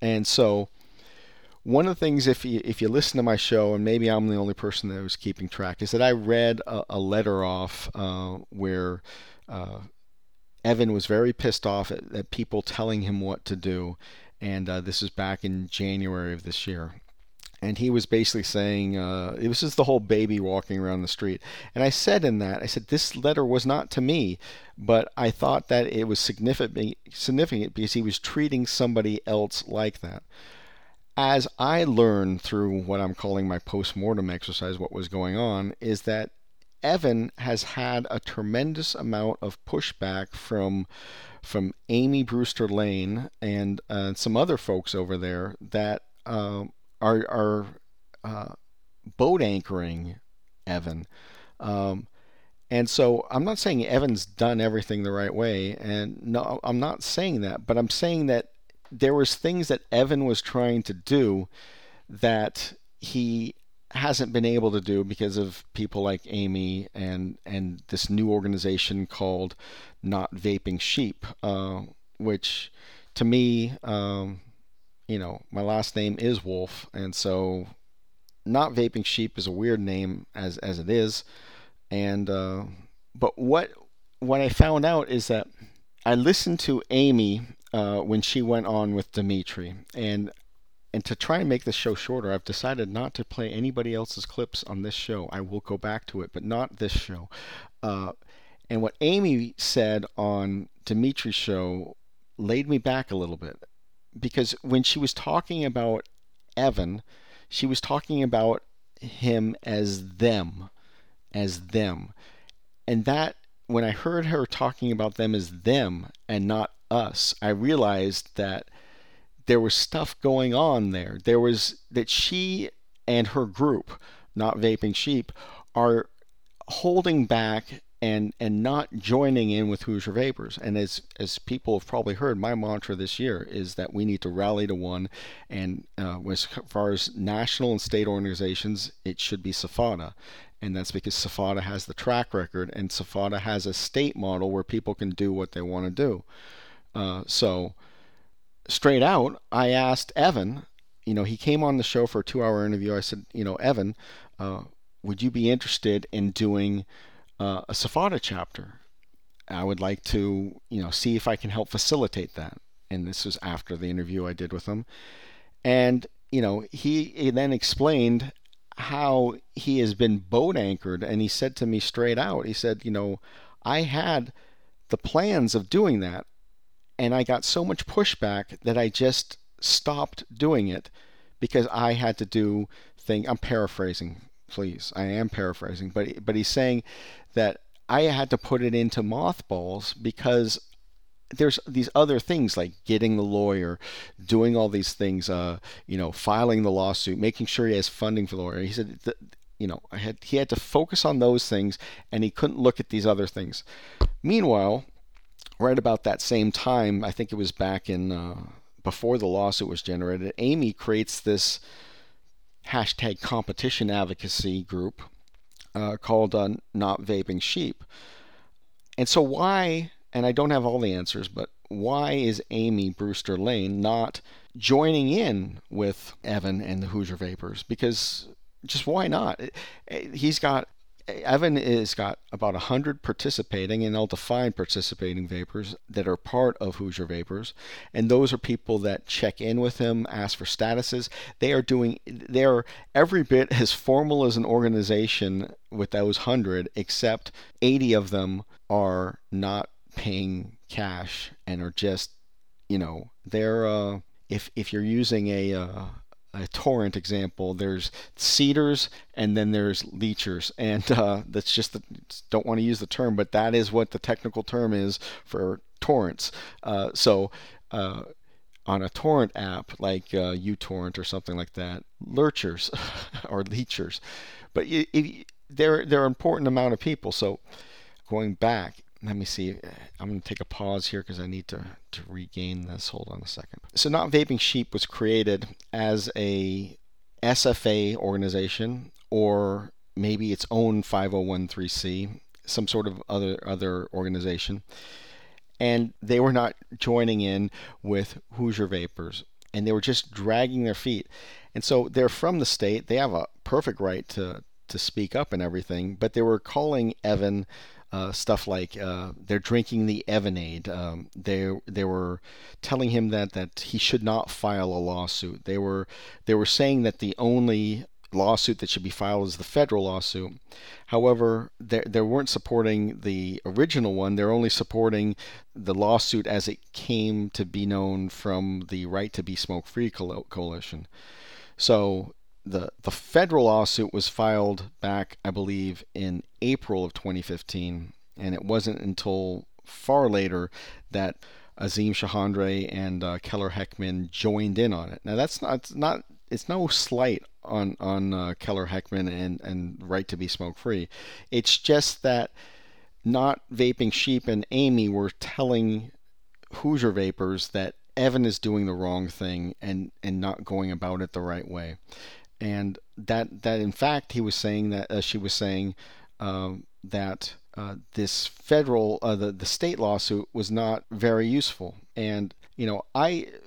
And so one of the things, if you listen to my show, and maybe I'm the only person that was keeping track, is that I read a letter off where Evan was very pissed off at people telling him what to do. And this is back in January of this year. And he was basically saying, it was just the whole baby walking around the street. And I said in that, I said, this letter was not to me, but I thought that it was significant because he was treating somebody else like that. As I learned through what I'm calling my post-mortem exercise, what was going on, is that Evan has had a tremendous amount of pushback from Amy Brewster Lane and some other folks over there that are boat anchoring Evan. And so I'm not saying Evan's done everything the right way, and no, I'm not saying that, but I'm saying that there was things that Evan was trying to do that he hasn't been able to do because of people like Amy and this new organization called Not Vaping Sheep, which to me, you know, my last name is Wolf, and so Not Vaping Sheep is a weird name as it is. And but what I found out is that I listened to Amy when she went on with Dimitri, and to try and make this show shorter, I've decided not to play anybody else's clips on this show. I will go back to it, but not this show. And what Amy said on Dimitri's show laid me back a little bit. Because when she was talking about Evan, she was talking about him as them. And that, when I heard her talking about them as them and not us, I realized that there was stuff going on there. There was that she and her group, Not Vaping Sheep, are holding back and not joining in with Hoosier Vapors. And as people have probably heard, my mantra this year is that we need to rally to one. And as far as national and state organizations, it should be SFATA. And that's because SFATA has the track record, and SFATA has a state model where people can do what they want to do. So straight out, I asked Evan, you know, he came on the show for a 2-hour interview. I said, you know, Evan, would you be interested in doing a SFATA chapter? I would like to, you know, see if I can help facilitate that. And this was after the interview I did with him. And, you know, he then explained how he has been boat anchored. And he said to me straight out, he said, you know, I had the plans of doing that, and I got so much pushback that I just stopped doing it because I had to do things. I'm paraphrasing. Please, I am paraphrasing, but he's saying that I had to put it into mothballs because there's these other things like getting the lawyer, doing all these things, you know, filing the lawsuit, making sure he has funding for the lawyer. He said, you know, he had to focus on those things, and he couldn't look at these other things. Meanwhile, right about that same time, I think it was back in before the lawsuit was generated, Amy creates this hashtag competition advocacy group called Not Vaping Sheep. And so why, and I don't have all the answers, but why is Amy Brewster Lane not joining in with Evan and the Hoosier Vapors? Because just why not? Evan has got about 100 participating, and I'll define participating vapors that are part of Hoosier Vapors, and those are people that check in with him, ask for statuses. They are every bit as formal as an organization with those 100, except 80 of them are not paying cash and are just, you know, they're if you're using a torrent example, there's seeders and then there's leechers, and that's just don't want to use the term, but that is what the technical term is for torrents. So on a torrent app like uTorrent or something like that, lurchers or leechers, but they're an important amount of people. So going back, let me see. I'm going to take a pause here because I need to regain this. Hold on a second. So Not Vaping Sheep was created as a SFA organization, or maybe its own 501(c), some sort of other organization. and they were not joining in with Hoosier Vapors, and they were just dragging their feet. And so they're from the state. They have a perfect right to speak up and everything, but they were calling Evan stuff like they're drinking the Evanade. They were telling him that he should not file a lawsuit. They were saying that the only lawsuit that should be filed is the federal lawsuit. However, they weren't supporting the original one. They're only supporting the lawsuit as it came to be known from the Right to Be Smoke Free Coalition. So the federal lawsuit was filed back, I believe, in April of 2015, and it wasn't until far later that Azim Shahandre and Keller Heckman joined in on it. Now it's no slight on Keller Heckman and Right to Be Smoke Free. It's just that Not Vaping Sheep and Amy were telling Hoosier Vapors that Evan is doing the wrong thing and not going about it the right way. And that in fact, he was saying that she was saying that this federal, the state lawsuit was not very useful. And, you know,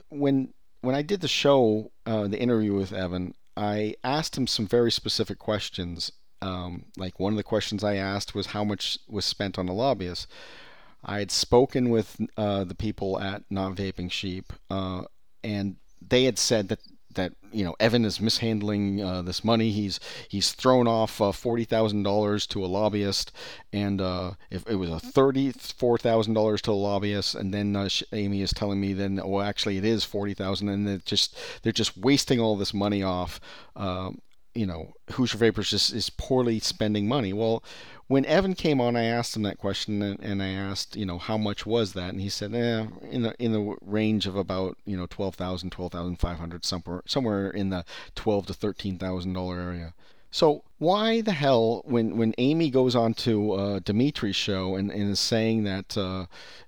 when I did the show, the interview with Evan, I asked him some very specific questions. Like one of the questions I asked was how much was spent on the lobbyists. I had spoken with the people at Not Vaping Sheep, and they had said that you know, Evan is mishandling this money. He's thrown off $40,000 to a lobbyist, and if it was a $34,000 to a lobbyist, and then Amy is telling me then, oh, actually it is $40,000, and they're just wasting all this money off. You know, Hoosier Vapors just is poorly spending money. Well, when Evan came on, I asked him that question, and I asked, you know, how much was that, and he said, in the range of about, you know, $12,000, $12,500, somewhere in the $12,000 to $13,000 area. So why the hell, when Amy goes on to Dimitri's show and is saying that,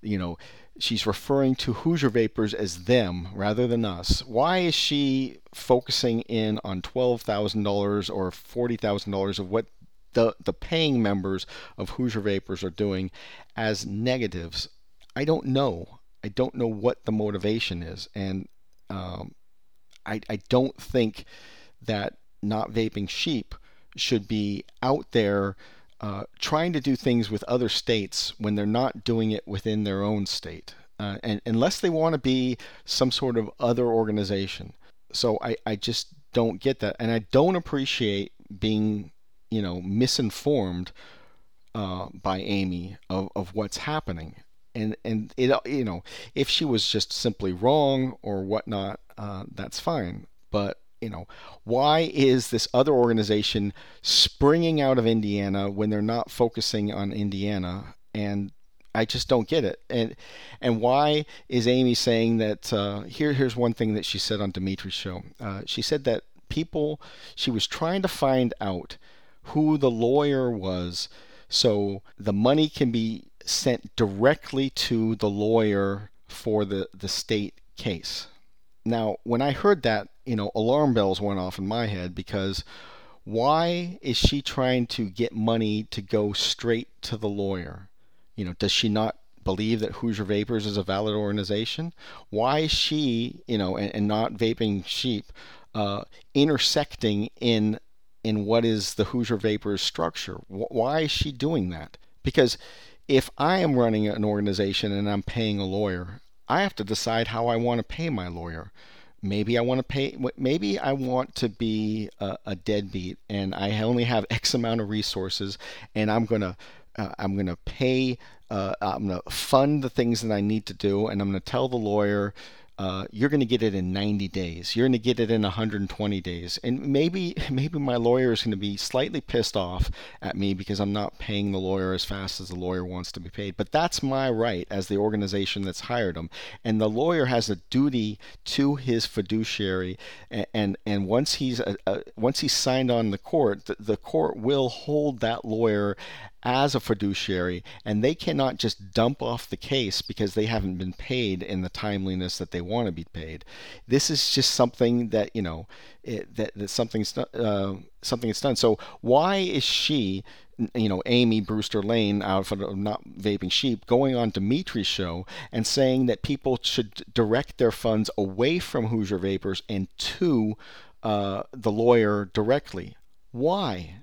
you know, she's referring to Hoosier Vapors as them rather than us. Why is she focusing in on $12,000 or $40,000 of what the paying members of Hoosier Vapors are doing as negatives? I don't know. I don't know what the motivation is. And I don't think that Not Vaping Sheep should be out there trying to do things with other states when they're not doing it within their own state, and unless they want to be some sort of other organization. So I just don't get that, and I don't appreciate being, you know, misinformed by Amy of what's happening, and it, you know, if she was just simply wrong or whatnot, that's fine, but. You know, why is this other organization springing out of Indiana when they're not focusing on Indiana? And I just don't get it. And why is Amy saying that, here's one thing that she said on Dimitri's show. She said that she was trying to find out who the lawyer was so the money can be sent directly to the lawyer for the state case. Now, when I heard that, you know, alarm bells went off in my head, because why is she trying to get money to go straight to the lawyer? You know, does she not believe that Hoosier Vapors is a valid organization? Why is she, you know, and Not Vaping Sheep intersecting in what is the Hoosier Vapors structure? Why is she doing that? Because if I am running an organization and I'm paying a lawyer, I have to decide how I want to pay my lawyer. Maybe I want to be a deadbeat, and I only have X amount of resources, and I'm going to fund the things that I need to do, and I'm going to tell the lawyer, you're going to get it in 90 days. You're going to get it in 120 days. And maybe my lawyer is going to be slightly pissed off at me because I'm not paying the lawyer as fast as the lawyer wants to be paid. But that's my right as the organization that's hired him. And the lawyer has a duty to his fiduciary. And once he's signed on the court, the court will hold that lawyer as a fiduciary, and they cannot just dump off the case because they haven't been paid in the timeliness that they want to be paid. This is just something that, you know, something that's done. So why is she you know, Amy Brewster Lane out of Not Vaping Sheep going on Dimitri's show and saying that people should direct their funds away from Hoosier Vapors and to the lawyer directly. Why?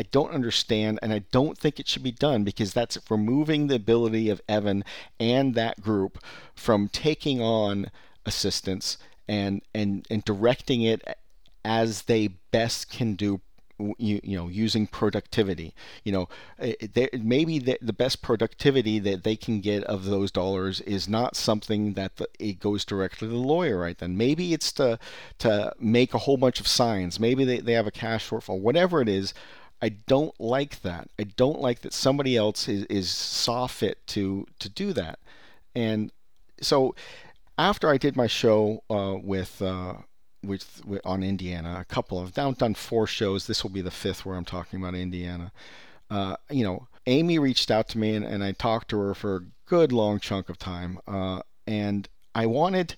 I don't understand, and I don't think it should be done, because that's removing the ability of Evan and that group from taking on assistance and directing it as they best can do, using productivity. You know, maybe the best productivity that they can get of those dollars is not something that it goes directly to the lawyer right then. Maybe it's to make a whole bunch of signs. Maybe they have a cash shortfall. Whatever it is, I don't like that. I don't like that somebody else saw fit to do that. And so after I did my show with on Indiana, I've now done 4 shows. This will be the 5th where I'm talking about Indiana. Amy reached out to me and I talked to her for a good long chunk of time. And I wanted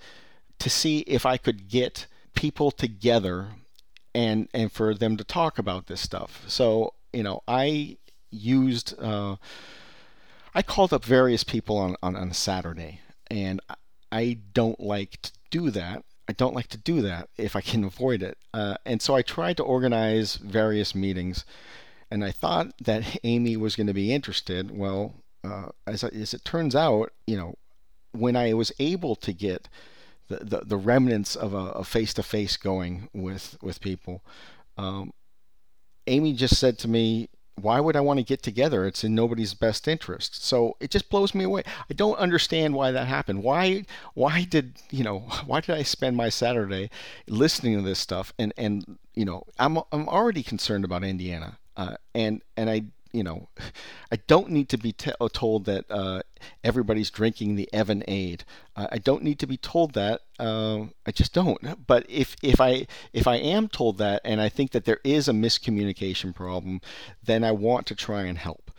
to see if I could get people together and for them to talk about this stuff. So, I used, I called up various people on a Saturday, and I don't like to do that. I don't like to do that if I can avoid it. And so I tried to organize various meetings, and I thought that Amy was going to be interested. Well, as it turns out, when I was able to get the remnants of a face-to-face going with people, Amy just said to me, why would I want to get together? It's in nobody's best interest. So it just blows me away. I don't understand why that happened. Why did I spend my Saturday listening to this stuff? And I'm already concerned about Indiana. I don't need to be told that everybody's drinking the Evan Aid. I don't need to be told that. I just don't. But if I am told that, and I think that there is a miscommunication problem, then I want to try and help.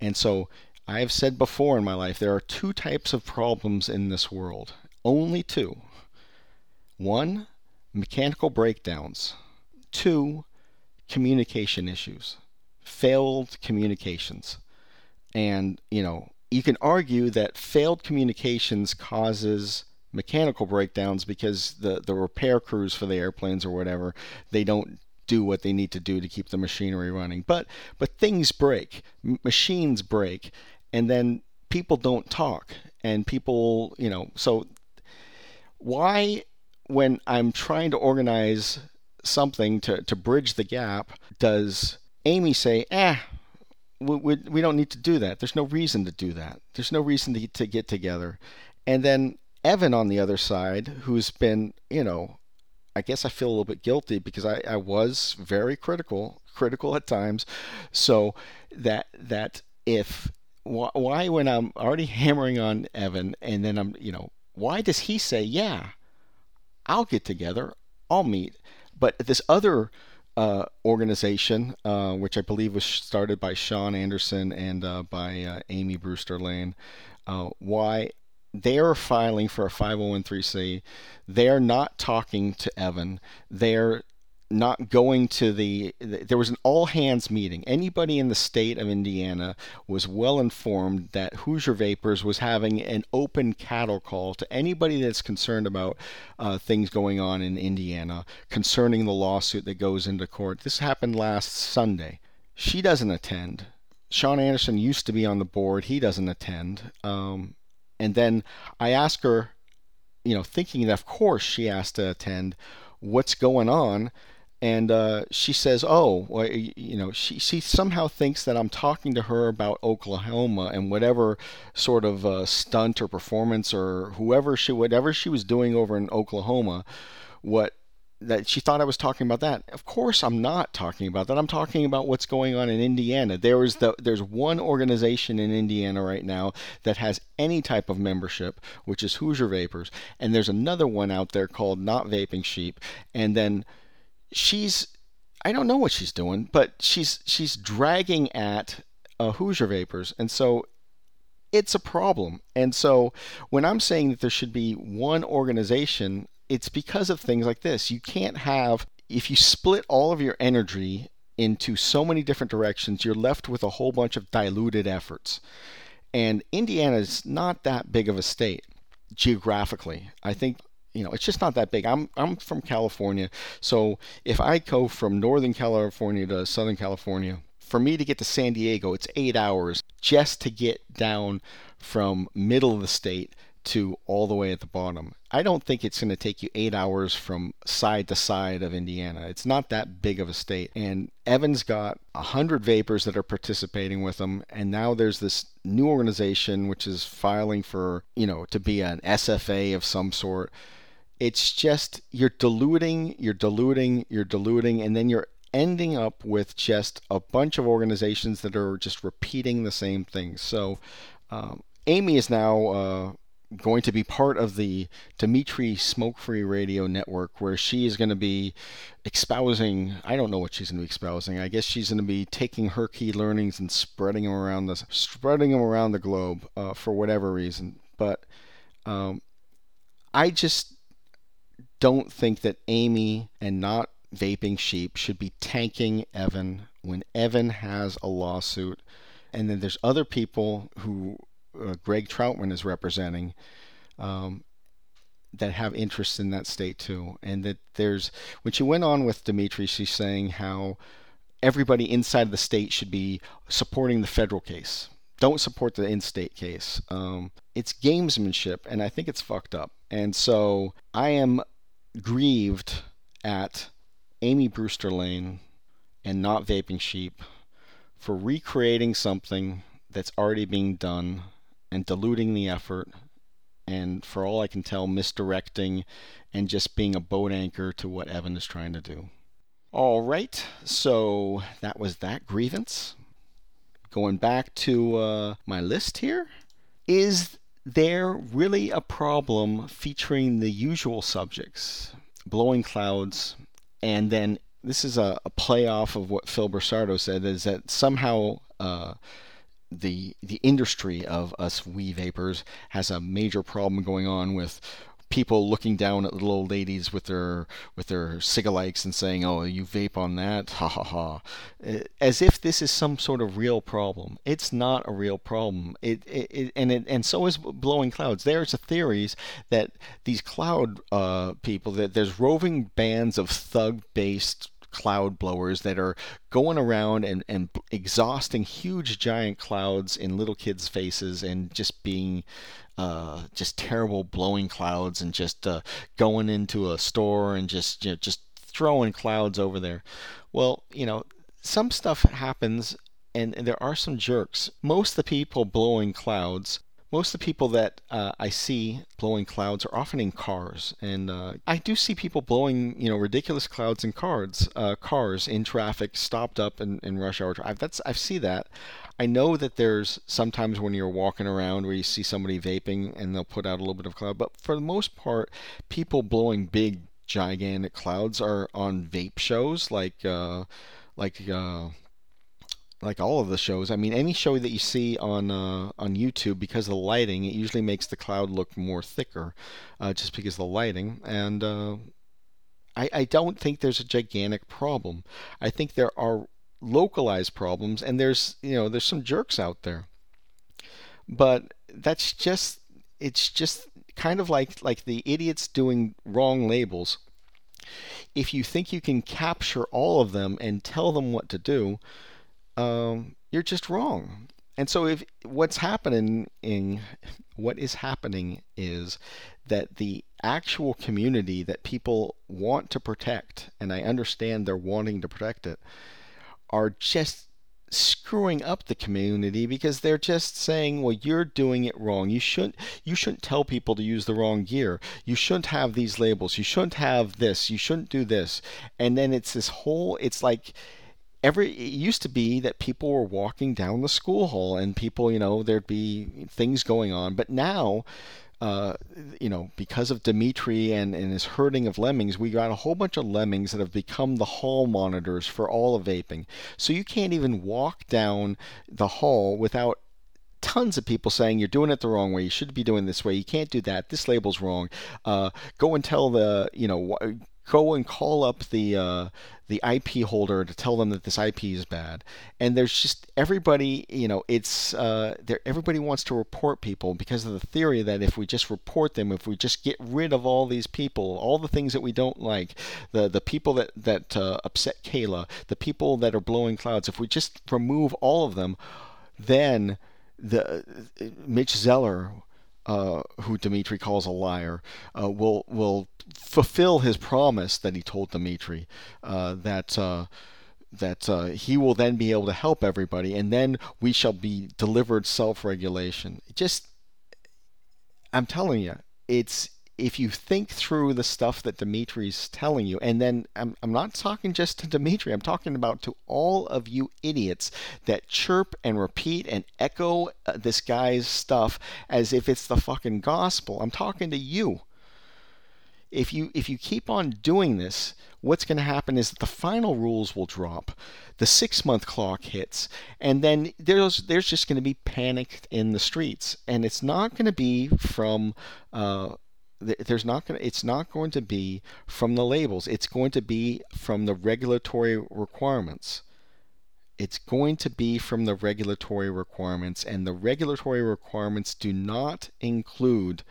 And so I have said before in my life, there are 2 types of problems in this world. Only 2. 1, mechanical breakdowns. 2, communication issues. Failed communications. And you can argue that failed communications causes mechanical breakdowns because the repair crews for the airplanes or whatever, they don't do what they need to do to keep the machinery running, but things break, machines break, and then people don't talk, and people so why, when I'm trying to organize something to bridge the gap, does Amy say, we don't need to do that. There's no reason to do that. There's no reason to get together. And then Evan on the other side, who's been, I guess I feel a little bit guilty because I was very critical at times. So why when I'm already hammering on Evan, and then I'm, why does he say, yeah, I'll get together, I'll meet. But this other organization, which I believe was started by Sean Anderson and by Amy Brewster Lane, why they are filing for a 501(c)(3). They are not talking to Evan. They're not going to there was an all-hands meeting. Anybody in the state of Indiana was well informed that Hoosier Vapors was having an open cattle call to anybody that's concerned about things going on in Indiana concerning the lawsuit that goes into court. This happened last Sunday. She doesn't attend. Sean Anderson used to be on the board. He doesn't attend. And then I asked her, thinking that of course she has to attend, what's going on? And she says, she somehow thinks that I'm talking to her about Oklahoma and whatever sort of stunt or performance or whatever she was doing over in Oklahoma, that she thought I was talking about that. Of course I'm not talking about that. I'm talking about what's going on in Indiana. There's one organization in Indiana right now that has any type of membership, which is Hoosier Vapors, and there's another one out there called Not Vaping Sheep. And then I don't know what she's doing, but she's dragging at Hoosier Vapors. And so it's a problem. And so when I'm saying that there should be one organization, it's because of things like this. You can't have, if you split all of your energy into so many different directions, you're left with a whole bunch of diluted efforts. And Indiana is not that big of a state geographically. I think, you know, it's just not that big. I'm from California, so if I go from Northern California to Southern California, for me to get to San Diego, it's 8 hours just to get down from middle of the state to all the way at the bottom. I don't think it's going to take you 8 hours from side to side of Indiana. It's not that big of a state. And Evan's got 100 vapors that are participating with him. And now there's this new organization which is filing for, you know, to be an SFA of some sort. It's just, you're diluting, and then you're ending up with just a bunch of organizations that are just repeating the same things. So Amy is now going to be part of the Dimitri Smoke Free Radio Network, where she is going to be espousing, I don't know what she's going to be espousing. I guess she's going to be taking her key learnings and spreading them around the globe for whatever reason. But I just don't think that Amy and Not Vaping Sheep should be tanking Evan when Evan has a lawsuit. And then there's other people who Greg Troutman is representing that have interests in that state too. And that there's, when she went on with Dimitri, she's saying how everybody inside the state should be supporting the federal case. Don't support the in-state case. It's gamesmanship, and I think it's fucked up. And so I am grieved at Amy Brewster Lane and Not Vaping Sheep for recreating something that's already being done and diluting the effort, and for all I can tell, misdirecting and just being a boat anchor to what Evan is trying to do. All right, so that was that grievance. Going back to my list here, is there really a problem featuring the usual subjects, blowing clouds, and then this is a playoff of what Phil Busardo said, is that somehow the industry of we vapors has a major problem going on with people looking down at little old ladies with their cigalikes and saying, "Oh, you vape on that, ha ha ha," as if this is some sort of real problem. It's not a real problem. And so is blowing clouds. There's theories that these cloud people, that there's roving bands of thug-based cloud blowers that are going around and exhausting huge giant clouds in little kids' faces and just being just terrible blowing clouds and just going into a store and just throwing clouds over there. Well, you know, some stuff happens and there are some jerks. Most of the people blowing clouds, most of the people that I see blowing clouds are often in cars, and I do see people blowing, you know, ridiculous clouds in cars in traffic, stopped up in rush hour traffic. I see that. I know that there's sometimes when you're walking around where you see somebody vaping and they'll put out a little bit of cloud, but for the most part, people blowing big, gigantic clouds are on vape shows like all of the shows. I mean, any show that you see on YouTube, because of the lighting, it usually makes the cloud look more thicker, just because of the lighting. And I don't think there's a gigantic problem. I think there are localized problems, and there's some jerks out there. But it's just kind of like the idiots doing wrong labels. If you think you can capture all of them and tell them what to do, you're just wrong. And so if what is happening is that the actual community that people want to protect, and I understand they're wanting to protect it, are just screwing up the community because they're just saying, well, you're doing it wrong. You shouldn't tell people to use the wrong gear. You shouldn't have these labels. You shouldn't have this. You shouldn't do this. And then it's this whole, it's like, it used to be that people were walking down the school hall and people, you know, there'd be things going on. But now, you know, because of Dimitri and his herding of lemmings, we got a whole bunch of lemmings that have become the hall monitors for all of vaping. So you can't even walk down the hall without tons of people saying you're doing it the wrong way, you should be doing this way, you can't do that, this label's wrong, go and tell the, you know, go and call up the IP holder to tell them that this IP is bad. And there's just everybody, you know, it's everybody wants to report people because of the theory that if we just report them, if we just get rid of all these people, all the things that we don't like, the people that upset Kayla, the people that are blowing clouds, if we just remove all of them, then the Mitch Zeller, who Dimitri calls a liar, will fulfill his promise that he told Dimitri, that he will then be able to help everybody, and then we shall be delivered self-regulation. Just, I'm telling you, it's, if you think through the stuff that Dimitri's telling you, and then I'm not talking just to Dimitri, I'm talking about to all of you idiots that chirp and repeat and echo this guy's stuff as if it's the fucking gospel. I'm talking to you. If you keep on doing this, what's going to happen is that the final rules will drop, the 6-month clock hits, and then there's just going to be panic in the streets, and it's not going to be from it's not going to be from the labels. It's going to be from the regulatory requirements. It's going to be from the regulatory requirements, and the regulatory requirements do not include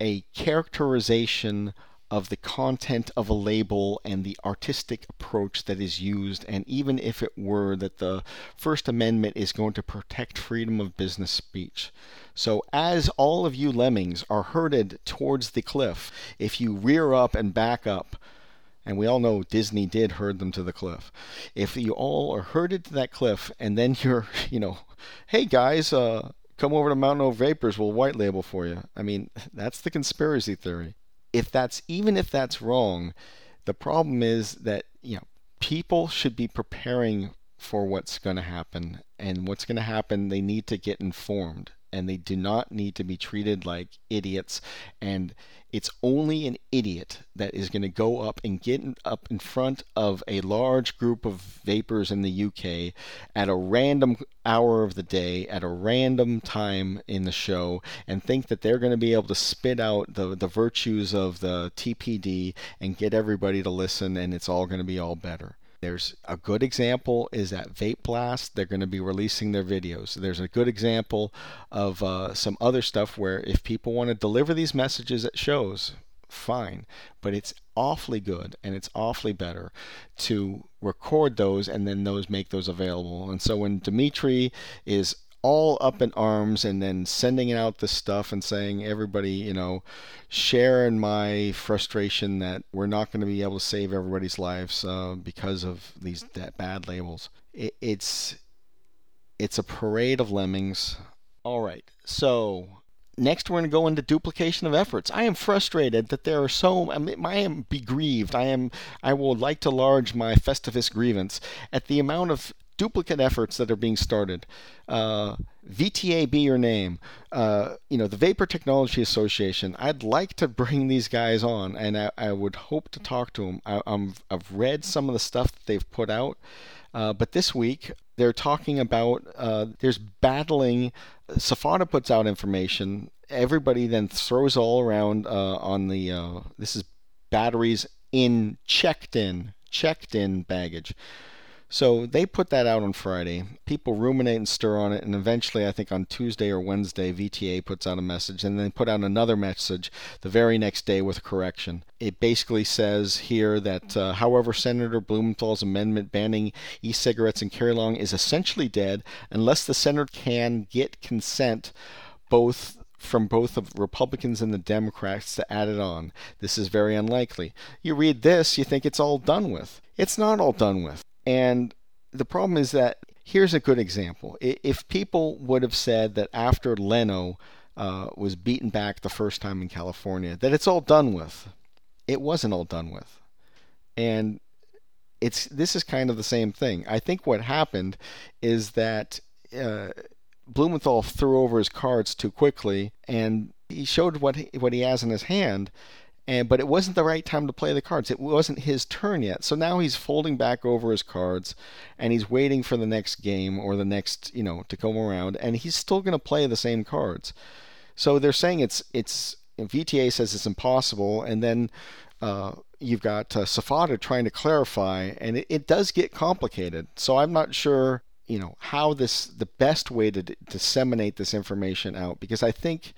a characterization of the content of a label and the artistic approach that is used. And even if it were, that the First Amendment is going to protect freedom of business speech. So as all of you lemmings are herded towards the cliff, if you rear up and back up, and we all know Disney did herd them to the cliff. If you all are herded to that cliff, and then you're, you know, hey guys, come over to Mountain Oak Vapors, we'll white label for you. I mean, that's the conspiracy theory. Even if that's wrong, the problem is that, you know, people should be preparing for what's going to happen. And what's going to happen, they need to get informed. And they do not need to be treated like idiots. And it's only an idiot that is going to go up and get up in front of a large group of vapors in the UK at a random hour of the day, at a random time in the show, and think that they're going to be able to spit out the virtues of the TPD and get everybody to listen, and it's all going to be all better. There's a good example is that Vape Blast. They're going to be releasing their videos. There's a good example of some other stuff where if people want to deliver these messages at shows, fine. But it's awfully good and it's awfully better to record those and then those make those available. And so when Dimitri is all up in arms and then sending out this stuff and saying, everybody, you know, share in my frustration that we're not going to be able to save everybody's lives because of these bad labels. It's a parade of lemmings. All right, so next we're going to go into duplication of efforts. I am frustrated that there are I am begrieved. I will like to lodge my Festivus grievance at the amount of duplicate efforts that are being started. VTA be your name. The Vapor Technology Association. I'd like to bring these guys on, and I would hope to talk to them. I've read some of the stuff that they've put out, but this week they're talking about there's battling. SFATA puts out information. Everybody then throws all around on the this is batteries in checked in baggage. So they put that out on Friday. People ruminate and stir on it, and eventually, I think on Tuesday or Wednesday, VTA puts out a message, and then put out another message the very next day with a correction. It basically says here that, however, Senator Blumenthal's amendment banning e-cigarettes and carry-along is essentially dead unless the senator can get consent from both of Republicans and the Democrats to add it on. This is very unlikely. You read this, you think it's all done with. It's not all done with. And the problem is that here's a good example. If people would have said that after Leno was beaten back the first time in California, that it's all done with, it wasn't all done with. And this is kind of the same thing. I think what happened is that Blumenthal threw over his cards too quickly, and he showed what he has in his hand. But it wasn't the right time to play the cards. It wasn't his turn yet. So now he's folding back over his cards, and he's waiting for the next game or the next, you know, to come around. And he's still going to play the same cards. So they're saying VTA says it's impossible, and then You've got SFATA trying to clarify, and it does get complicated. So I'm not sure, how the best way to disseminate this information out, because I think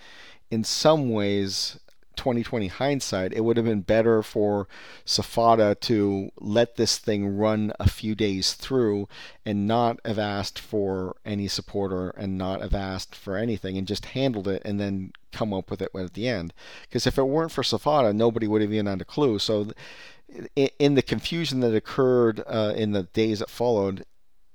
in some ways, 2020 hindsight, it would have been better for SFATA to let this thing run a few days through and not have asked for any supporter and not have asked for anything and just handled it and then come up with it at the end. Because if it weren't for SFATA, nobody would have even had a clue. So in the confusion that occurred in the days that followed,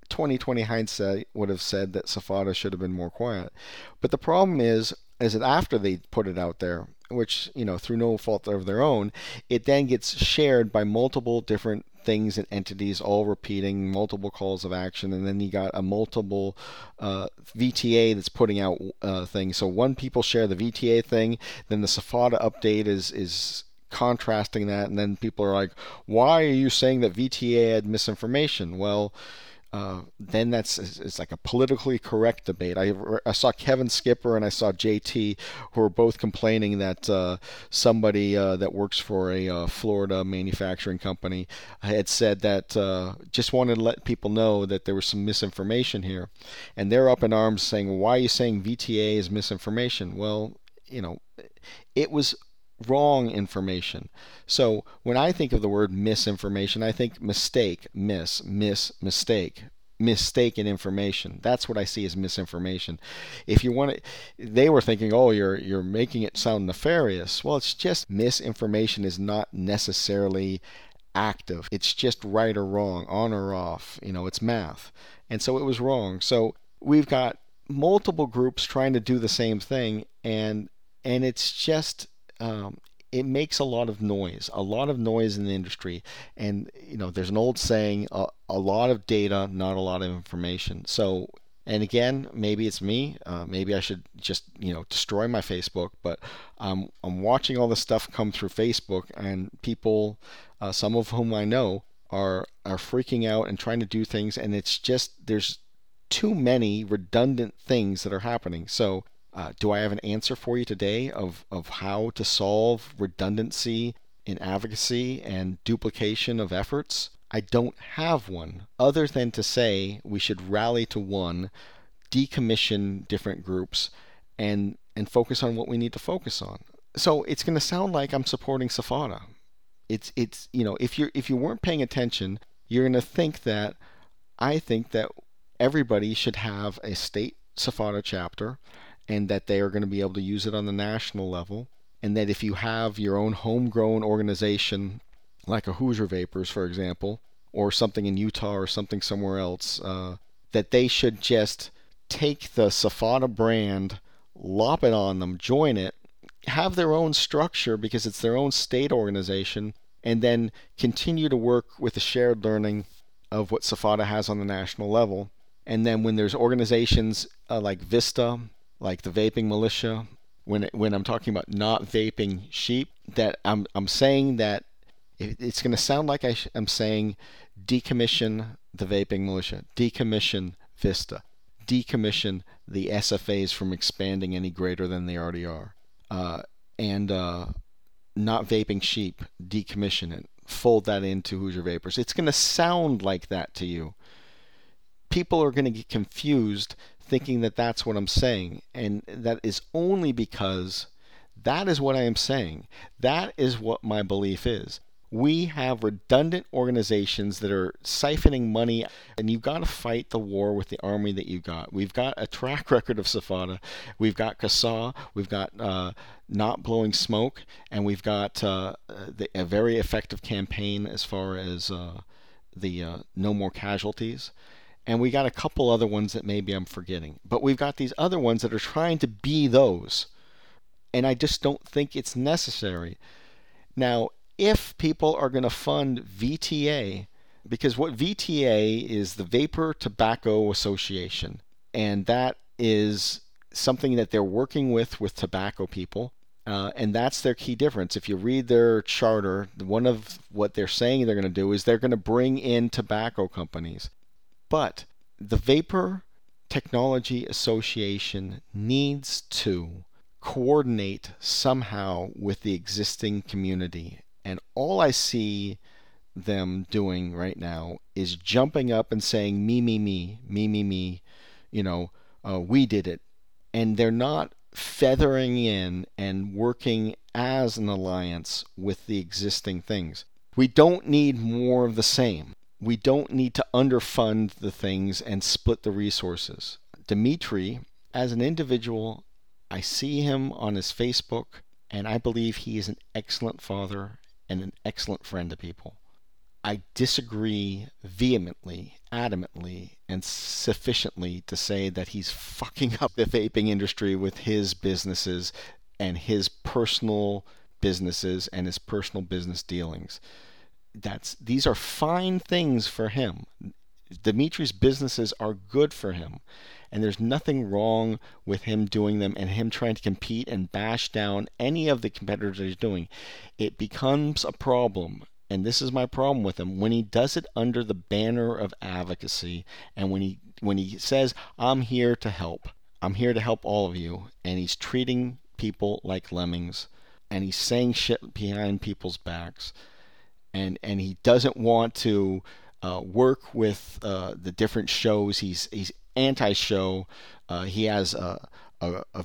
2020 hindsight would have said that SFATA should have been more quiet. But the problem is that after they put it out there, which, through no fault of their own, it then gets shared by multiple different things and entities, all repeating multiple calls of action. And then you got a multiple VTA that's putting out things. So one people share the VTA thing, then the SFATA update is contrasting that. And then people are like, why are you saying that VTA had misinformation? Well, then it's like a politically correct debate. I saw Kevin Skipper and I saw JT, who were both complaining that somebody that works for a Florida manufacturing company had said that just wanted to let people know that there was some misinformation here, and they're up in arms saying, why are you saying VTA is misinformation? Well, it was wrong information. So when I think of the word misinformation, I think mistake, mistake, mistaken information. That's what I see as misinformation. If you want to, they were thinking, oh, you're making it sound nefarious. Well, it's just misinformation is not necessarily active. It's just right or wrong, on or off. It's math. And so it was wrong. So we've got multiple groups trying to do the same thing, and it's just it makes a lot of noise in the industry. And, there's an old saying, a lot of data, not a lot of information. So, and again, maybe it's me, maybe I should just, destroy my Facebook, but I'm watching all this stuff come through Facebook, and people, some of whom I know are freaking out and trying to do things. And it's just, there's too many redundant things that are happening. So, do I have an answer for you today of how to solve redundancy in advocacy and duplication of efforts? I don't have one, other than to say we should rally to one, decommission different groups, and focus on what we need to focus on. So it's going to sound like I'm supporting SFATA. It's if you weren't paying attention, you're going to think that I think that everybody should have a state SFATA chapter, and that they are going to be able to use it on the national level, and that if you have your own homegrown organization, like a Hoosier Vapors, for example, or something in Utah or something somewhere else, that they should just take the SFATA brand, lop it on them, join it, have their own structure because it's their own state organization, and then continue to work with the shared learning of what SFATA has on the national level. And then when there's organizations like Vista, like the Vaping Militia, when I'm talking about not vaping sheep, that I'm saying that it's going to sound like I'm saying decommission the Vaping Militia, decommission Vista, decommission the SFAs from expanding any greater than they already are, and not vaping sheep, decommission it, fold that into Hoosier Vapors. It's going to sound like that to you. People are going to get confused thinking that that's what I'm saying. And that is only because that is what I am saying. That is what my belief is. We have redundant organizations that are siphoning money, and you've got to fight the war with the army that you got. We've got a track record of SFATA. We've got CASA. We've got Not Blowing Smoke. And we've got a very effective campaign as far as the No More Casualties. And we got a couple other ones that maybe I'm forgetting. But we've got these other ones that are trying to be those. And I just don't think it's necessary. Now, if people are going to fund VTA, because what VTA is the Vapor Tobacco Association. And that is something that they're working with tobacco people. And that's their key difference. If you read their charter, one of what they're saying they're going to do is they're going to bring in tobacco companies. But the Vapor Technology Association needs to coordinate somehow with the existing community And all I see them doing right now is jumping up and saying, me, me, me, me, me, me, you know, we did it. And they're not feathering in and working as an alliance with the existing things. We don't need more of the same. We don't need to underfund the things and split the resources. Dimitri, as an individual, I see him on his Facebook, and I believe he is an excellent father and an excellent friend to people. I disagree vehemently, adamantly, and sufficiently to say that he's fucking up the vaping industry with his businesses and his personal businesses and his personal business dealings. These are fine things for him. Dimitri's businesses are good for him, and there's nothing wrong with him doing them and him trying to compete and bash down any of the competitors that he's doing. It becomes a problem. And this is my problem with him, when he does it under the banner of advocacy, and when he says, I'm here to help. I'm here to help all of you. And he's treating people like lemmings, and he's saying shit behind people's backs, and he doesn't want to work with the different shows. He's anti-show. He has a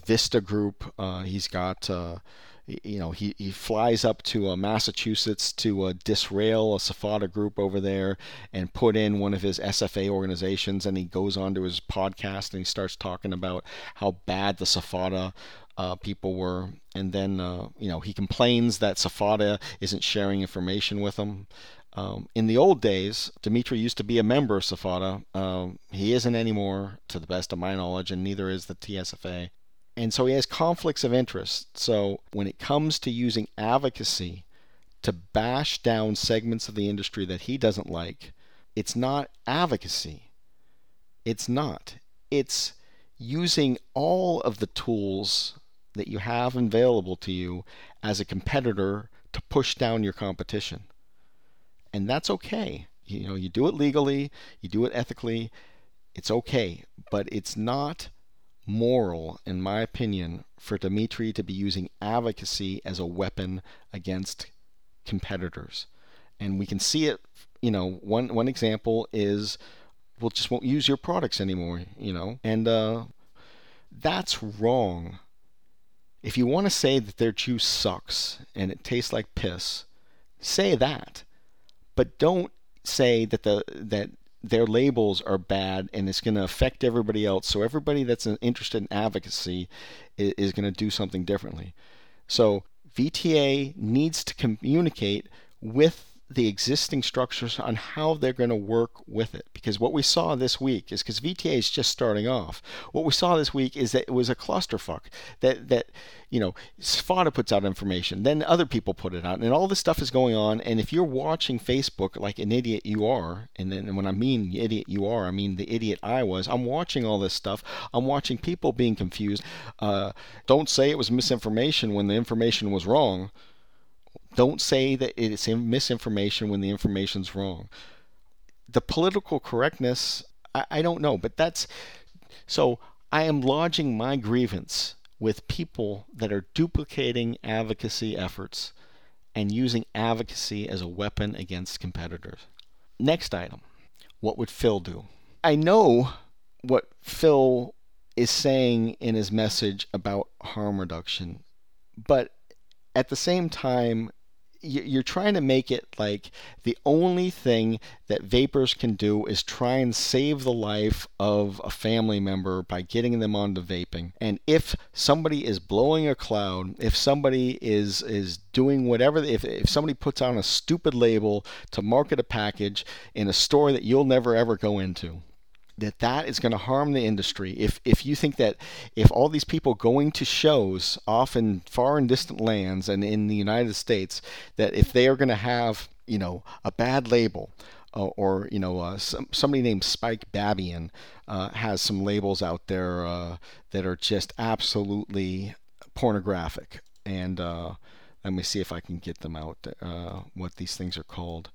Vista group. He's got... you know, he flies up to Massachusetts to disrail a SFATA group over there and put in one of his SFA organizations, and he goes on to his podcast and he starts talking about how bad the SFATA people were. And then, you know, he complains that SFATA isn't sharing information with him. In the old days, Dimitri used to be a member of SFATA. He isn't anymore, to the best of my knowledge, and neither is the TSFA. And so he has conflicts of interest. So when it comes to using advocacy to bash down segments of the industry that he doesn't like, it's not advocacy. It's not. It's using all of the tools that you have available to you as a competitor to push down your competition. And that's okay. You know, you do it legally, you do it ethically, it's okay. But it's not moral, in my opinion, for Dimitri to be using advocacy as a weapon against competitors. And we can see it, you know, one example is, we'll just won't use your products anymore, you know, and that's wrong. If you want to say that their juice sucks and it tastes like piss, say that. But don't say that their labels are bad and it's going to affect everybody else. So everybody that's interested in advocacy is going to do something differently. So VTA needs to communicate with the existing structures on how they're going to work with it. Because what we saw this week is, because VTA is just starting off, what we saw this week is that it was a clusterfuck. That you know, SFATA puts out information, then other people put it out, and all this stuff is going on. And if you're watching Facebook like an idiot you are, and then when I mean idiot you are, I mean the idiot I was. I'm watching all this stuff. I'm watching people being confused. Don't say it was misinformation when the information was wrong. Don't say that it's misinformation when the information's wrong. The political correctness, I don't know, but that's... So I am lodging my grievance with people that are duplicating advocacy efforts and using advocacy as a weapon against competitors. Next item, what would Phil do? I know what Phil is saying in his message about harm reduction, but at the same time, you're trying to make it like the only thing that vapors can do is try and save the life of a family member by getting them onto vaping. And if somebody is blowing a cloud, if somebody is doing whatever, if somebody puts on a stupid label to market a package in a store that you'll never ever go into, that is going to harm the industry. If you think that if all these people going to shows off in far and distant lands and in the United States, that if they are going to have, you know, a bad label, or you know, somebody named Spike Babian has some labels out there that are just absolutely pornographic. And let me see if I can get them out, what these things are called.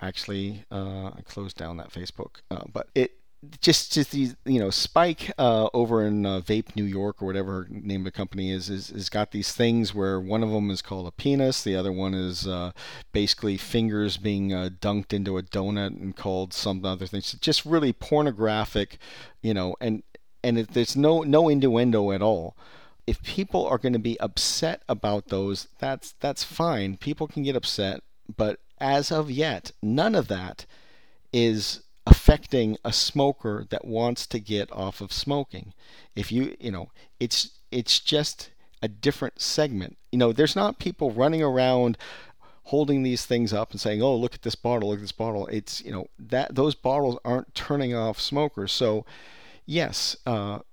Actually, I closed down that Facebook, but it just these, you know, Spike over in Vape New York or whatever her name of the company is got these things where one of them is called a penis, the other one is basically fingers being dunked into a donut and called some other things. So just really pornographic, you know, and there's no innuendo at all. If people are going to be upset about those, that's fine. People can get upset, but as of yet, none of that is affecting a smoker that wants to get off of smoking. If you know, it's just a different segment. You know, there's not people running around holding these things up and saying, "Oh, look at this bottle, look at this bottle." It's, you know, that those bottles aren't turning off smokers. So yes,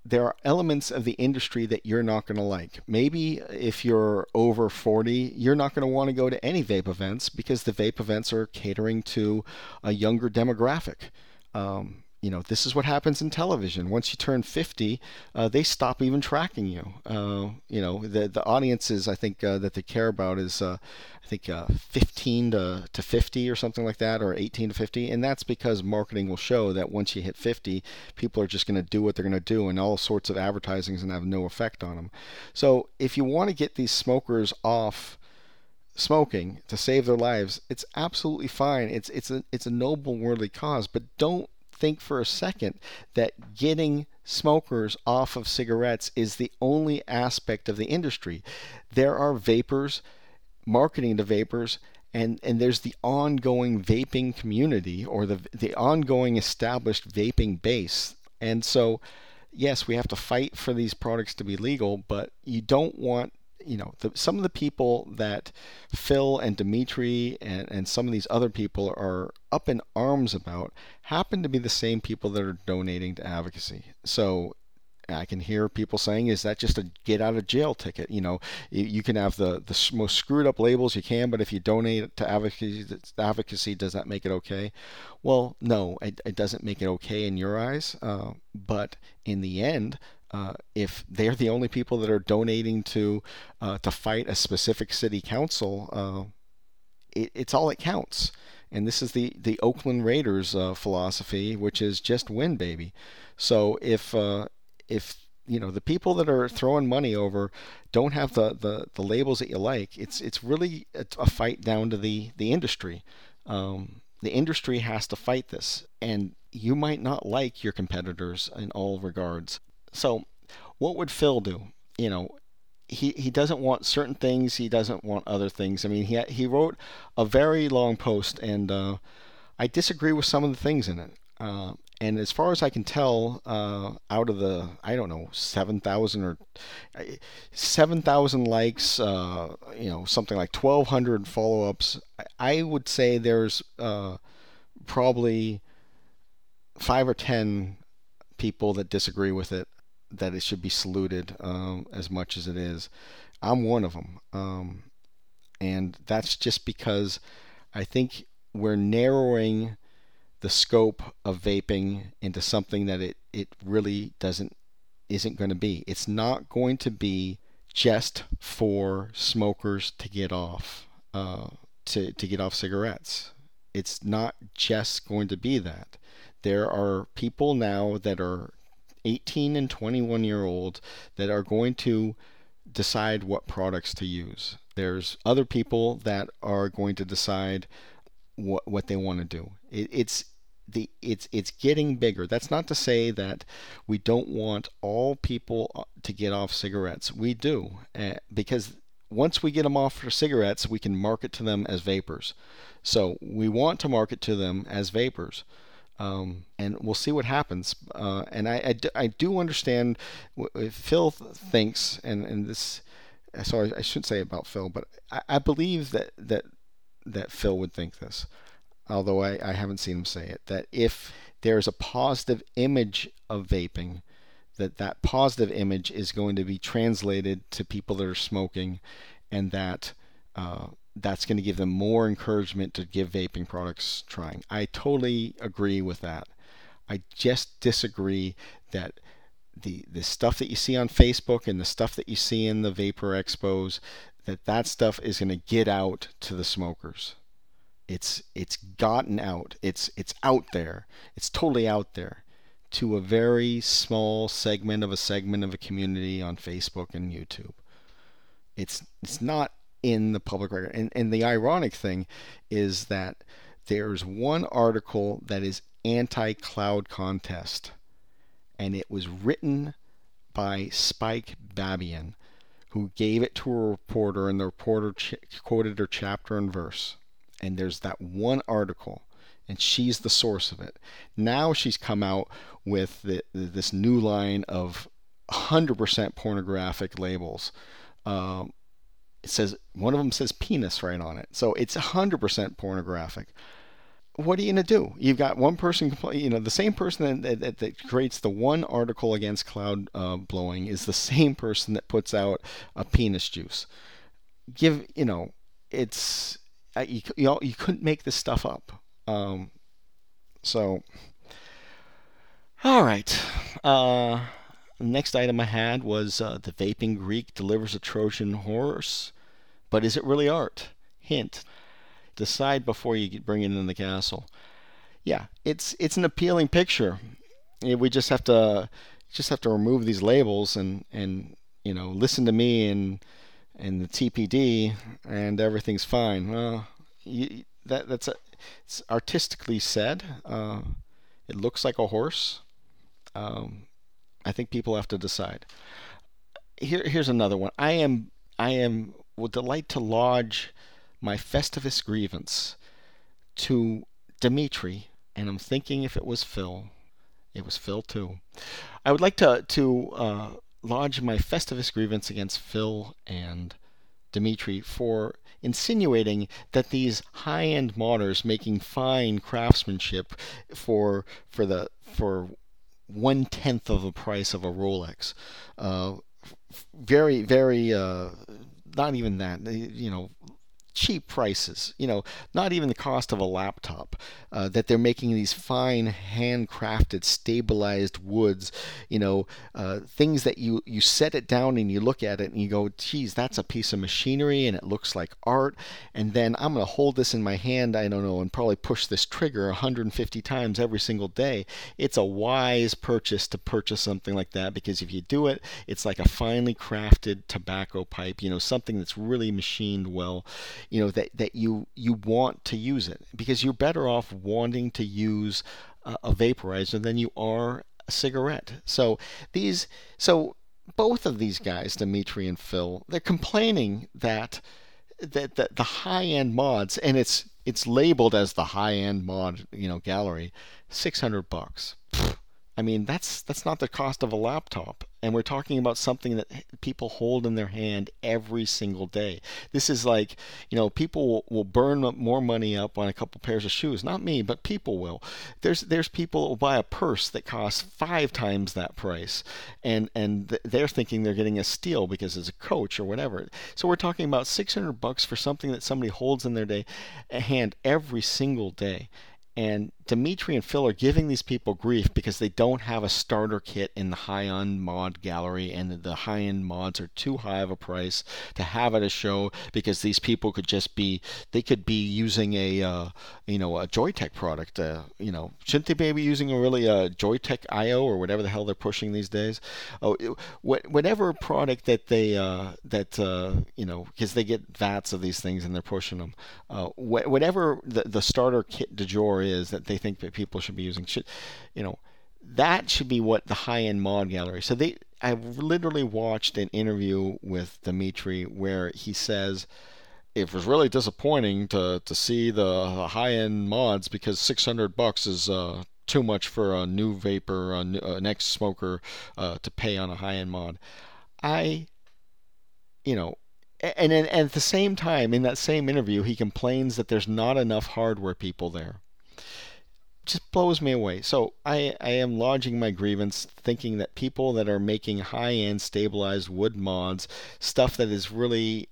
there are elements of the industry that you're not going to like. Maybe if you're over 40, you're not going to want to go to any vape events because the vape events are catering to a younger demographic. You know, this is what happens in television. Once you turn 50, they stop even tracking you. You know, the audiences, I think, that they care about is, 15 to 50 or something like that, or 18 to 50. And that's because marketing will show that once you hit 50, people are just going to do what they're going to do, and all sorts of advertising is going to have no effect on them. So if you want to get these smokers off smoking to save their lives, it's absolutely fine. It's a noble, worthy cause, but don't think for a second that getting smokers off of cigarettes is the only aspect of the industry. There are vapors, marketing to vapors, and there's the ongoing vaping community, or the ongoing established vaping base. And so, yes, we have to fight for these products to be legal, but you don't want, you know, some of the people that Phil and Dimitri and some of these other people are up in arms about happen to be the same people that are donating to advocacy. So I can hear people saying, is that just a get out of jail ticket? You know, you can have the most screwed up labels you can, but if you donate to advocacy, does that make it okay? Well, no, it doesn't make it okay in your eyes. But in the end, if they're the only people that are donating to fight a specific city council, it's all that counts. And this is the Oakland Raiders philosophy, which is just win, baby. So if you know, the people that are throwing money over don't have the labels that you like, it's really a fight down to the industry. The industry has to fight this, and you might not like your competitors in all regards. So what would Phil do? You know, he doesn't want certain things. He doesn't want other things. I mean, he wrote a very long post, and I disagree with some of the things in it. And as far as I can tell, out of the, I don't know, 7,000 likes, you know, something like 1,200 follow-ups, I would say there's probably 5 or 10 people that disagree with it, that it should be saluted as much as it is. I'm one of them. And that's just because I think we're narrowing the scope of vaping into something that it really isn't going to be. It's not going to be just for smokers to get off, to get off cigarettes. It's not just going to be that. There are people now that are 18 and 21-year-olds that are going to decide what products to use. There's other people that are going to decide what they want to do. It's getting bigger. That's not to say that we don't want all people to get off cigarettes. We do, because once we get them off for cigarettes, we can market to them as vapors. So we want to market to them as vapors. And we'll see what happens. And I do understand what Phil thinks, and this, sorry, I shouldn't say about Phil, but I believe that Phil would think this, although I haven't seen him say it, that if there's a positive image of vaping, that positive image is going to be translated to people that are smoking, and that's going to give them more encouragement to give vaping products trying. I totally agree with that. I just disagree that the stuff that you see on Facebook and the stuff that you see in the Vapor Expos, that stuff is going to get out to the smokers. It's gotten out. It's out there. It's totally out there. to a very small segment of a community on Facebook and YouTube. It's not in the public record. And the ironic thing is that there's one article that is anti-cloud contest, and it was written by Spike Babian, who gave it to a reporter, and the reporter quoted her chapter and verse. And there's that one article, and she's the source of it. Now she's come out with this new line of 100% pornographic labels. It says, one of them says penis right on it. So it's 100% pornographic. What are you going to do? You've got one person complaining, the same person that creates the one article against cloud blowing is the same person that puts out a penis juice. You couldn't make this stuff up. All right. The next item I had was The Vaping Greek Delivers a Trojan Horse, but is it really art? Hint. Decide before you bring it in the castle. Yeah, it's an appealing picture. We just have to remove these labels and listen to me and the TPD and everything's fine. Well, it's artistically said. It looks like a horse. I think people have to decide. Here's another one. I am will delight to lodge my Festivus grievance to Dimitri, and I'm thinking if it was Phil too. I would like to lodge my Festivus grievance against Phil and Dimitri for insinuating that these high-end modders making fine craftsmanship for 1/10 of the price of a Rolex, very, very not even that, cheap prices, not even the cost of a laptop, that they're making these fine handcrafted stabilized woods, things that you set it down and you look at it and you go, geez, that's a piece of machinery and it looks like art. And then I'm going to hold this in my hand, I don't know, and probably push this trigger 150 times every single day. It's a wise purchase to purchase something like that, because if you do it, it's like a finely crafted tobacco pipe, something that's really machined well. That you want to use it, because you're better off wanting to use a vaporizer than you are a cigarette. So both of these guys, Dimitri and Phil, they're complaining that the high-end mods, and it's labeled as the high-end mod, gallery, $600. I mean, that's not the cost of a laptop. And we're talking about something that people hold in their hand every single day. This is like, people will burn more money up on a couple pairs of shoes. Not me, but people will. There's people that will buy a purse that costs 5 times that price. And they're thinking they're getting a steal because it's a Coach or whatever. So we're talking about $600 for something that somebody holds in their hand every single day. And Dimitri and Phil are giving these people grief because they don't have a starter kit in the high-end mod gallery, and the high-end mods are too high of a price to have at a show, because these people could be using a Joytech product. Shouldn't they be using a Joytech IO or whatever the hell they're pushing these days? Whatever product that they because they get vats of these things and they're pushing them. Whatever the starter kit du jour is that they think that people should be using, that should be what the high-end mod gallery. So I literally watched an interview with Dimitri where he says it was really disappointing to see the high-end mods, because $600 is too much for a new vapor, an ex-smoker to pay on a high-end mod. And at the same time, in that same interview, he complains that there's not enough hardware people there. Just blows me away. So I am lodging my grievance, thinking that people that are making high-end stabilized wood mods, stuff that is really,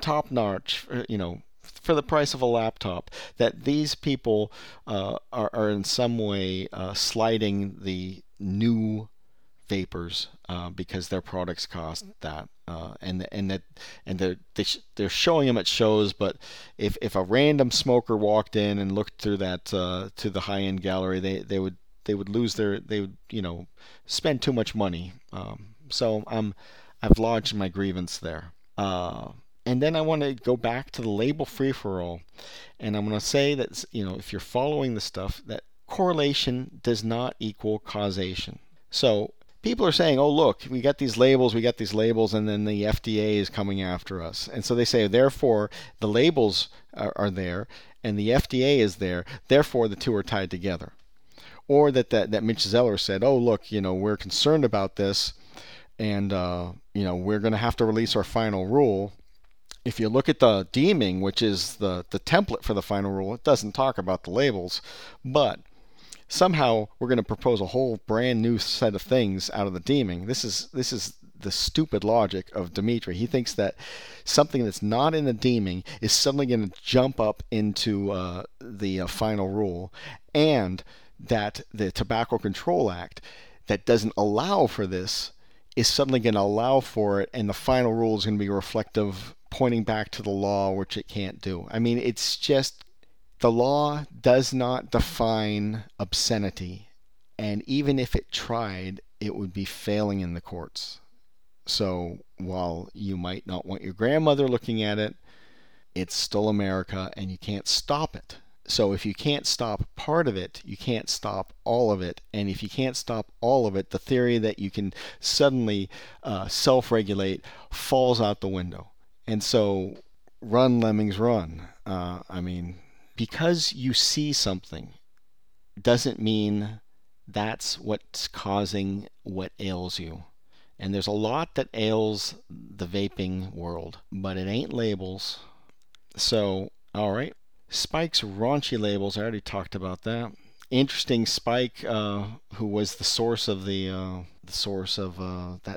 top-notch, for the price of a laptop, that these people are in some way sliding the new vapors because their products cost that. They're showing them at shows, but if a random smoker walked in and looked through that to the high-end gallery, they would they would lose their, they would, you know, spend too much money. So I've lodged my grievance there. And then I want to go back to the label free-for-all, and I'm going to say that, you know, if you're following the stuff, that correlation does not equal causation. So people are saying, oh, look, we got these labels, and then the FDA is coming after us. And so they say, therefore, the labels are there, and the FDA is there, therefore the two are tied together. Or that Mitch Zeller said, oh, look, you know, we're concerned about this, and, you know, we're going to have to release our final rule. If you look at the deeming, which is the template for the final rule, it doesn't talk about the labels, but somehow we're going to propose a whole brand new set of things out of the deeming. This is the stupid logic of Dimitri. He thinks that something that's not in the deeming is suddenly going to jump up into the final rule, and that the Tobacco Control Act that doesn't allow for this is suddenly going to allow for it, and the final rule is going to be reflective, pointing back to the law, which it can't do. I mean, it's just, the law does not define obscenity, and even if it tried, it would be failing in the courts. So while you might not want your grandmother looking at it, it's still America, and you can't stop it. So if you can't stop part of it, you can't stop all of it. And if you can't stop all of it, the theory that you can suddenly self-regulate falls out the window. And so, run, lemmings, run. I mean, because you see something doesn't mean that's what's causing what ails you. And there's a lot that ails the vaping world, but it ain't labels. So, all right. Spike's raunchy labels, I already talked about that. Interesting, Spike, who was the source of that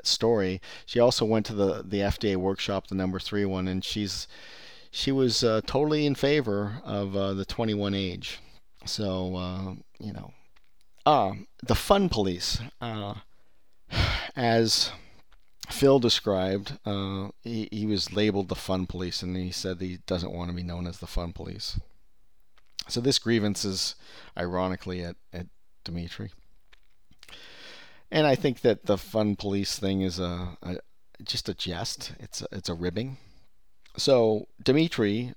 story. She also went to the FDA workshop, the number 3 1, and she was totally in favor of the 21 age. So you know, the fun police, as Phil described, he was labeled the fun police, and he said he doesn't want to be known as the fun police. So this grievance is ironically at Dimitri. And I think that the fun police thing is just a jest. It's a ribbing. So Dimitri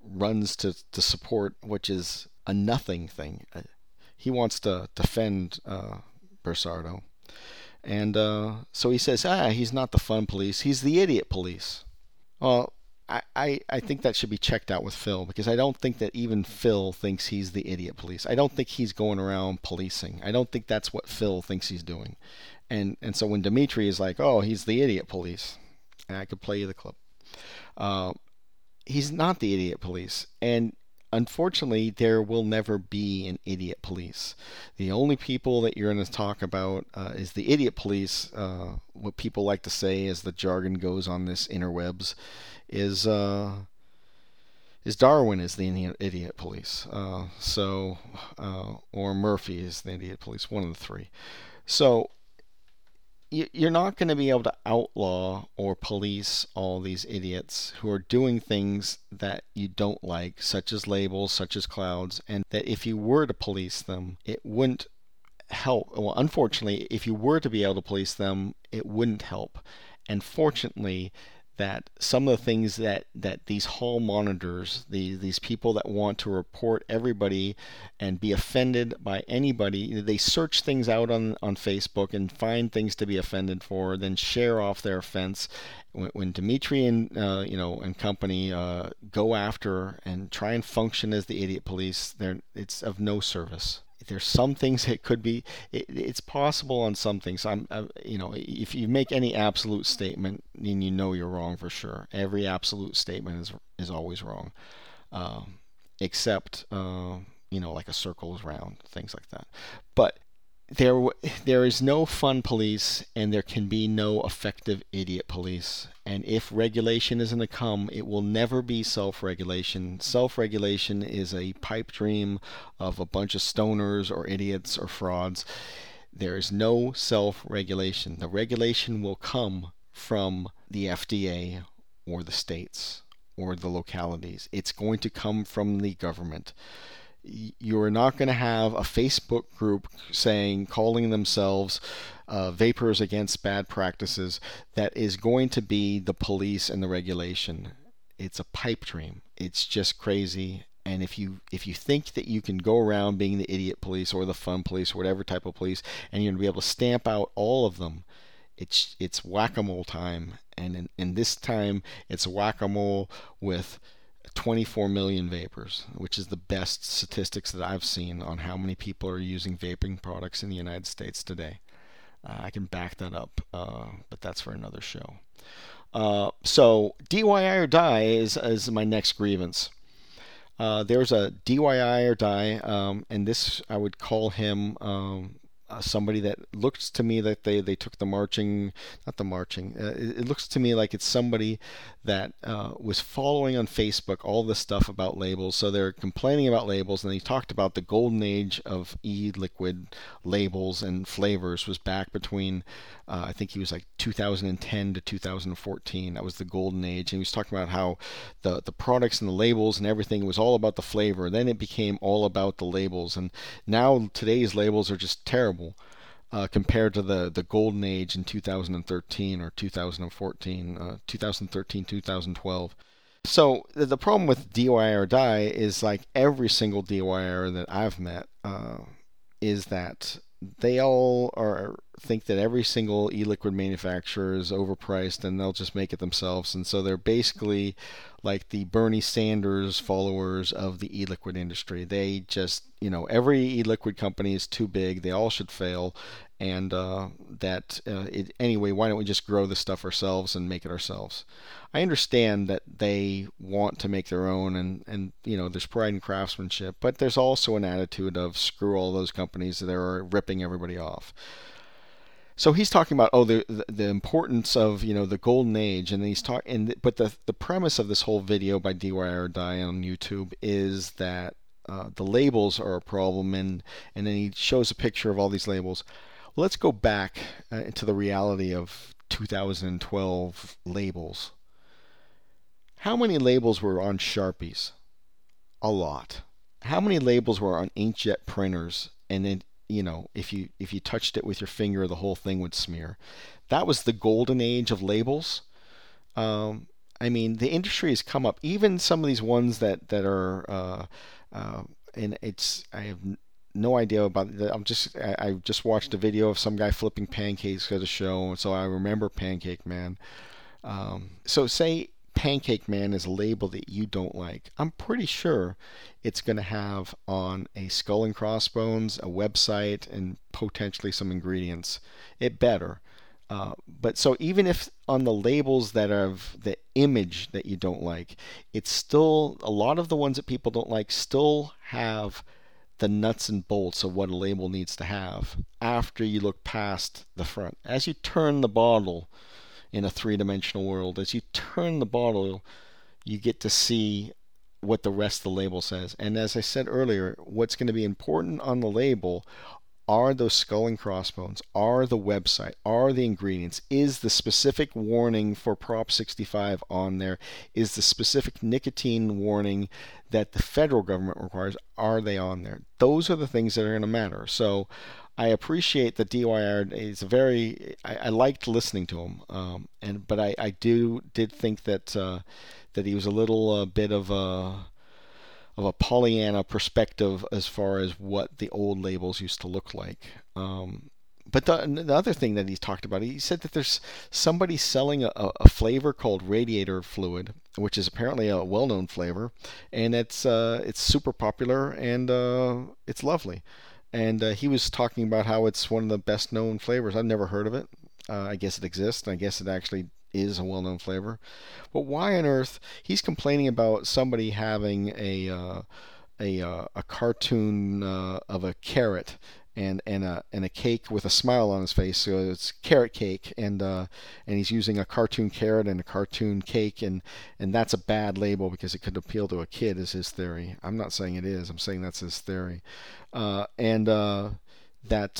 runs to support, which is a nothing thing. He wants to defend Busardo. And so he says, he's not the fun police. He's the idiot police. Well, I think that should be checked out with Phil, because I don't think that even Phil thinks he's the idiot police. I don't think he's going around policing. I don't think that's what Phil thinks he's doing. And so when Dimitri is like, oh, he's the idiot police, and I could play you the clip. He's not the idiot police. And unfortunately, there will never be an idiot police. The only people that you're going to talk about is the idiot police. What people like to say, as the jargon goes on this interwebs, is Darwin is the idiot police, or Murphy is the idiot police, one of the three. So you're not going to be able to outlaw or police all these idiots who are doing things that you don't like, such as labels, such as clouds, and that if you were to police them, it wouldn't help. Well, unfortunately, if you were to be able to police them, it wouldn't help. And fortunately, that some of the things that these hall monitors, these people that want to report everybody and be offended by anybody, they search things out on Facebook and find things to be offended for, then share off their offense. When Dimitri and company go after and try and function as the idiot police, it's of no service. There's some things it could be. It's possible on some things. If you make any absolute statement, then you know you're wrong for sure. Every absolute statement is always wrong, except like a circle is round, things like that. But there is no fun police, and there can be no effective idiot police. And if regulation isn't to come, it will never be self-regulation. Self-regulation is a pipe dream of a bunch of stoners or idiots or frauds. There is no self-regulation. The regulation will come from the FDA or the states or the localities. It's going to come from the government. You're not going to have a Facebook group saying, calling themselves Vapors Against Bad Practices that is going to be the police and the regulation. It's a pipe dream. It's just crazy. And if you think that you can go around being the idiot police or the fun police or whatever type of police, and you're going to be able to stamp out all of them, it's whack-a-mole time. And in this time, it's whack-a-mole with 24 million vapors, which is the best statistics that I've seen on how many people are using vaping products in the United States today. I can back that up, but that's for another show. So DIY or die is my next grievance. There's a DIY or die, and this I would call him somebody that looks to me that they took the marching, not the marching. It looks to me like it's somebody that was following on Facebook all this stuff about labels. So they're complaining about labels, and they talked about the golden age of e-liquid labels and flavors was back between, I think he was like 2010 to 2014. That was the golden age. And he was talking about how the products and the labels and everything was all about the flavor. Then it became all about the labels. And now today's labels are just terrible. Compared to the golden age in 2013 or 2014, 2013, 2012. So the problem with DIY or die is like every single DIYer that I've met is that they all think that every single e-liquid manufacturer is overpriced and they'll just make it themselves. And so they're basically like the Bernie Sanders followers of the e-liquid industry. They just, every e-liquid company is too big. They all should fail. And anyway, why don't we just grow this stuff ourselves and make it ourselves? I understand that they want to make their own and there's pride in craftsmanship, but there's also an attitude of screw all those companies that are ripping everybody off. So he's talking about the importance of the golden age, and he's talking. But the premise of this whole video by DIY or Die on YouTube is that the labels are a problem, and then he shows a picture of all these labels. Well, let's go back to the reality of 2012 labels. How many labels were on Sharpies? A lot. How many labels were on inkjet printers? And then if you touched it with your finger, the whole thing would smear. That was the golden age of labels. The industry has come up. Even some of these ones that are, and it's I have no idea about. I just watched a video of some guy flipping pancakes at a show, and so I remember Pancake Man. So say Pancake Man is a label that you don't like. I'm pretty sure it's going to have on a skull and crossbones, a website, and potentially some ingredients. It better. But so even if on the labels that have the image that you don't like, it's still a lot of the ones that people don't like still have the nuts and bolts of what a label needs to have after you look past the front. As you turn the bottle, in a three-dimensional world, as you turn the bottle, you get to see what the rest of the label says. And as I said earlier, what's going to be important on the label are those skull and crossbones, are the website, are the ingredients, is the specific warning for Prop 65 on there, is the specific nicotine warning that the federal government requires, are they on there? Those are the things that are going to matter. So I appreciate the DIYR. It's I liked listening to him, but I did think that he was a little bit of a Pollyanna perspective as far as what the old labels used to look like. But the other thing that he talked about, he said that there's somebody selling a flavor called radiator fluid, which is apparently a well-known flavor, and it's super popular and it's lovely. And he was talking about how it's one of the best known flavors. I've never heard of it. I guess it exists. I guess it actually is a well-known flavor. But why on earth? He's complaining about somebody having a cartoon of a carrot and a cake with a smile on his face. So it's carrot cake, and he's using a cartoon carrot and a cartoon cake, and that's a bad label because it could appeal to a kid, is his theory. I'm not saying it is. I'm saying that's his theory, that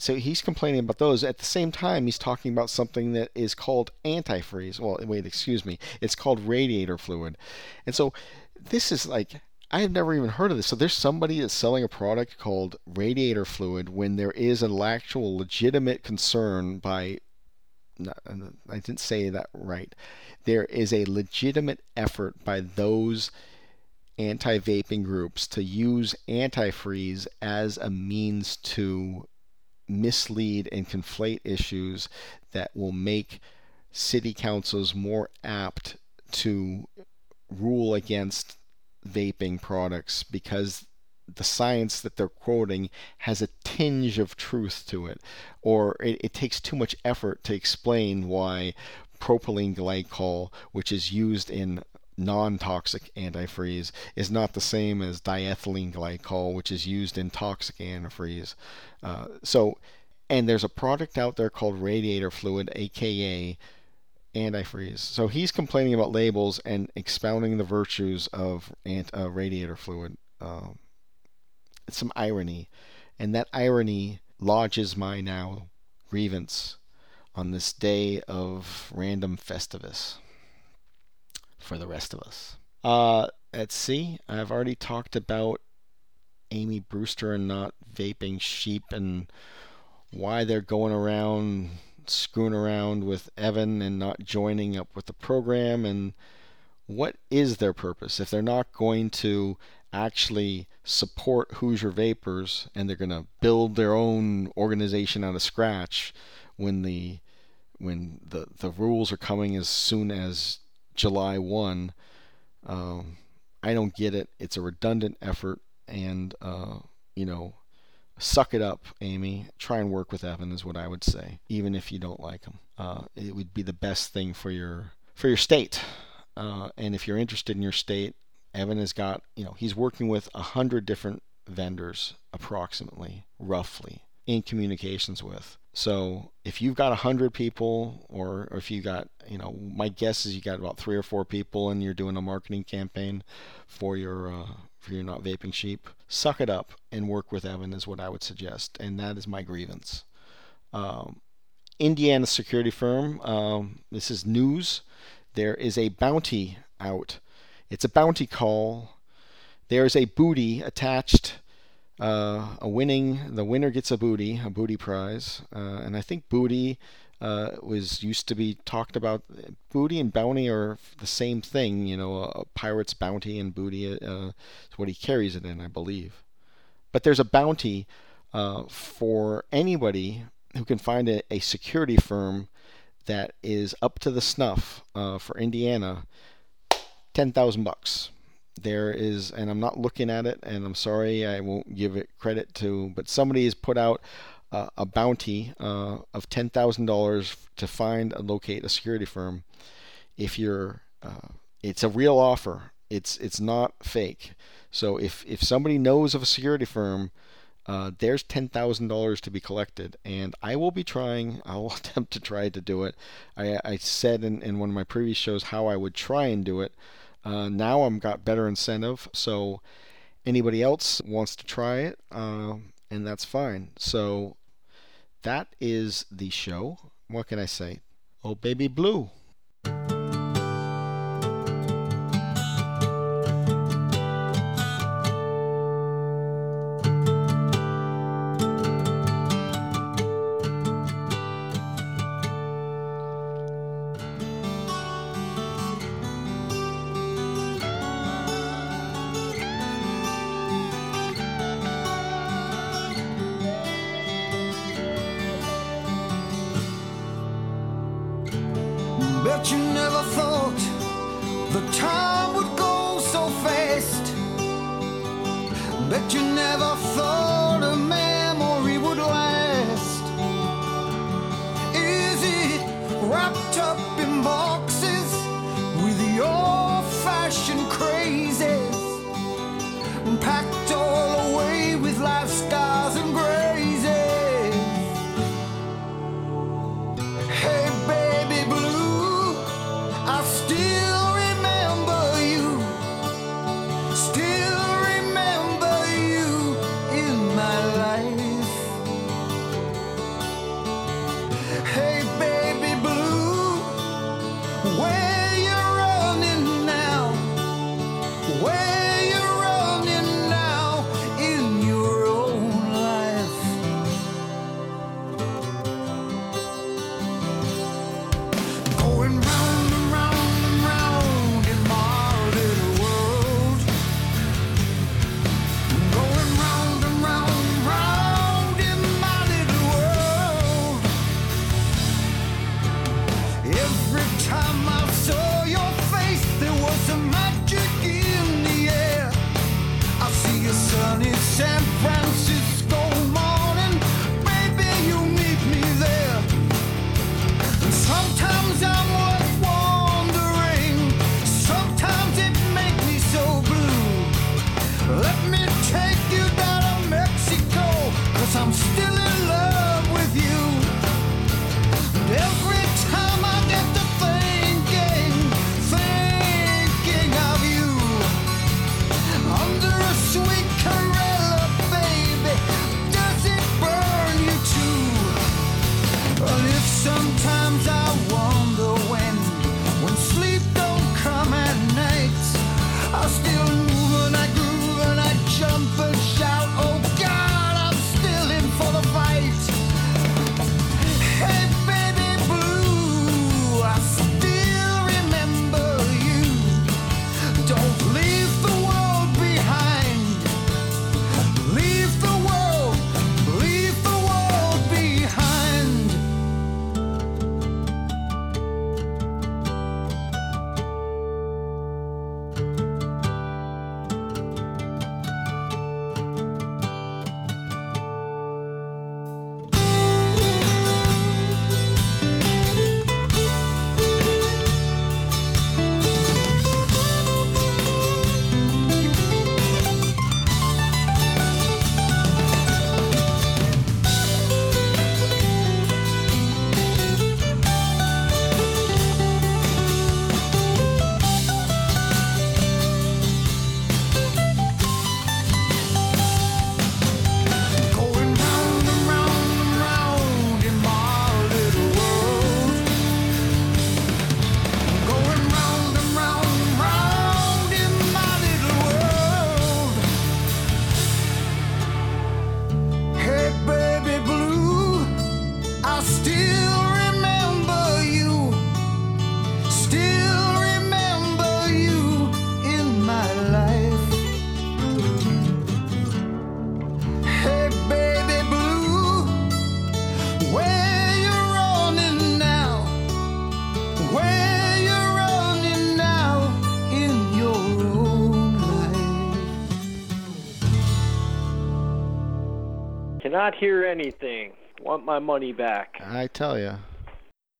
so he's complaining about those. At the same time, he's talking about something that is called antifreeze. Well, wait, excuse me. It's called radiator fluid, and so this is like. I had never even heard of this. So there's somebody that's selling a product called radiator fluid when there is an actual legitimate concern by, I didn't say that right. There is a legitimate effort by those anti-vaping groups to use antifreeze as a means to mislead and conflate issues that will make city councils more apt to rule against vaping products because the science that they're quoting has a tinge of truth to it, or it takes too much effort to explain why propylene glycol, which is used in non-toxic antifreeze, is not the same as diethylene glycol, which is used in toxic antifreeze. And there's a product out there called radiator fluid, aka antifreeze. So he's complaining about labels and expounding the virtues of radiator fluid. It's some irony, and that irony lodges my now grievance on this day of random festivus for the rest of us. Let's see. I've already talked about Amy Brewster and Not Vaping Sheep and why they're going around screwing around with Evan and not joining up with the program, and what is their purpose if they're not going to actually support Hoosier Vapors and they're going to build their own organization out of scratch when the rules are coming as soon as July 1. I don't get it. It's a redundant effort, and suck it up, Amy. Try and work with Evan is what I would say, even if you don't like him. It would be the best thing for your state. And if you're interested in your state, Evan has got, he's working with 100 different vendors approximately, roughly, in communications with. So if you've got 100 people, or if you got, my guess is you got about 3 or 4 people and you're doing a marketing campaign for your Not Vaping Sheep, suck it up and work with Evan is what I would suggest, and that is my grievance. Indiana security firm, this is news. There is a bounty out. It's a bounty call. There is a booty attached. The winner gets a booty prize, and I think booty used to be talked about. Booty and bounty are the same thing, a pirate's bounty and booty is what he carries it in, I believe. But there's a bounty for anybody who can find a security firm that is up to the snuff for Indiana, $10,000. There is, and I'm not looking at it, and I'm sorry, I won't give it credit to, but somebody has put out a bounty of $10,000 to find and locate a security firm. If you're, it's a real offer. It's not fake. So if somebody knows of a security firm, there's $10,000 to be collected, and I'll attempt to try to do it. I said in one of my previous shows how I would try and do it. Now I've got better incentive, so anybody else wants to try it, and that's fine. So that is the show. What can I say? Oh, baby blue. Where you're running now, where you're running. Not hear anything. Want my money back. I tell you.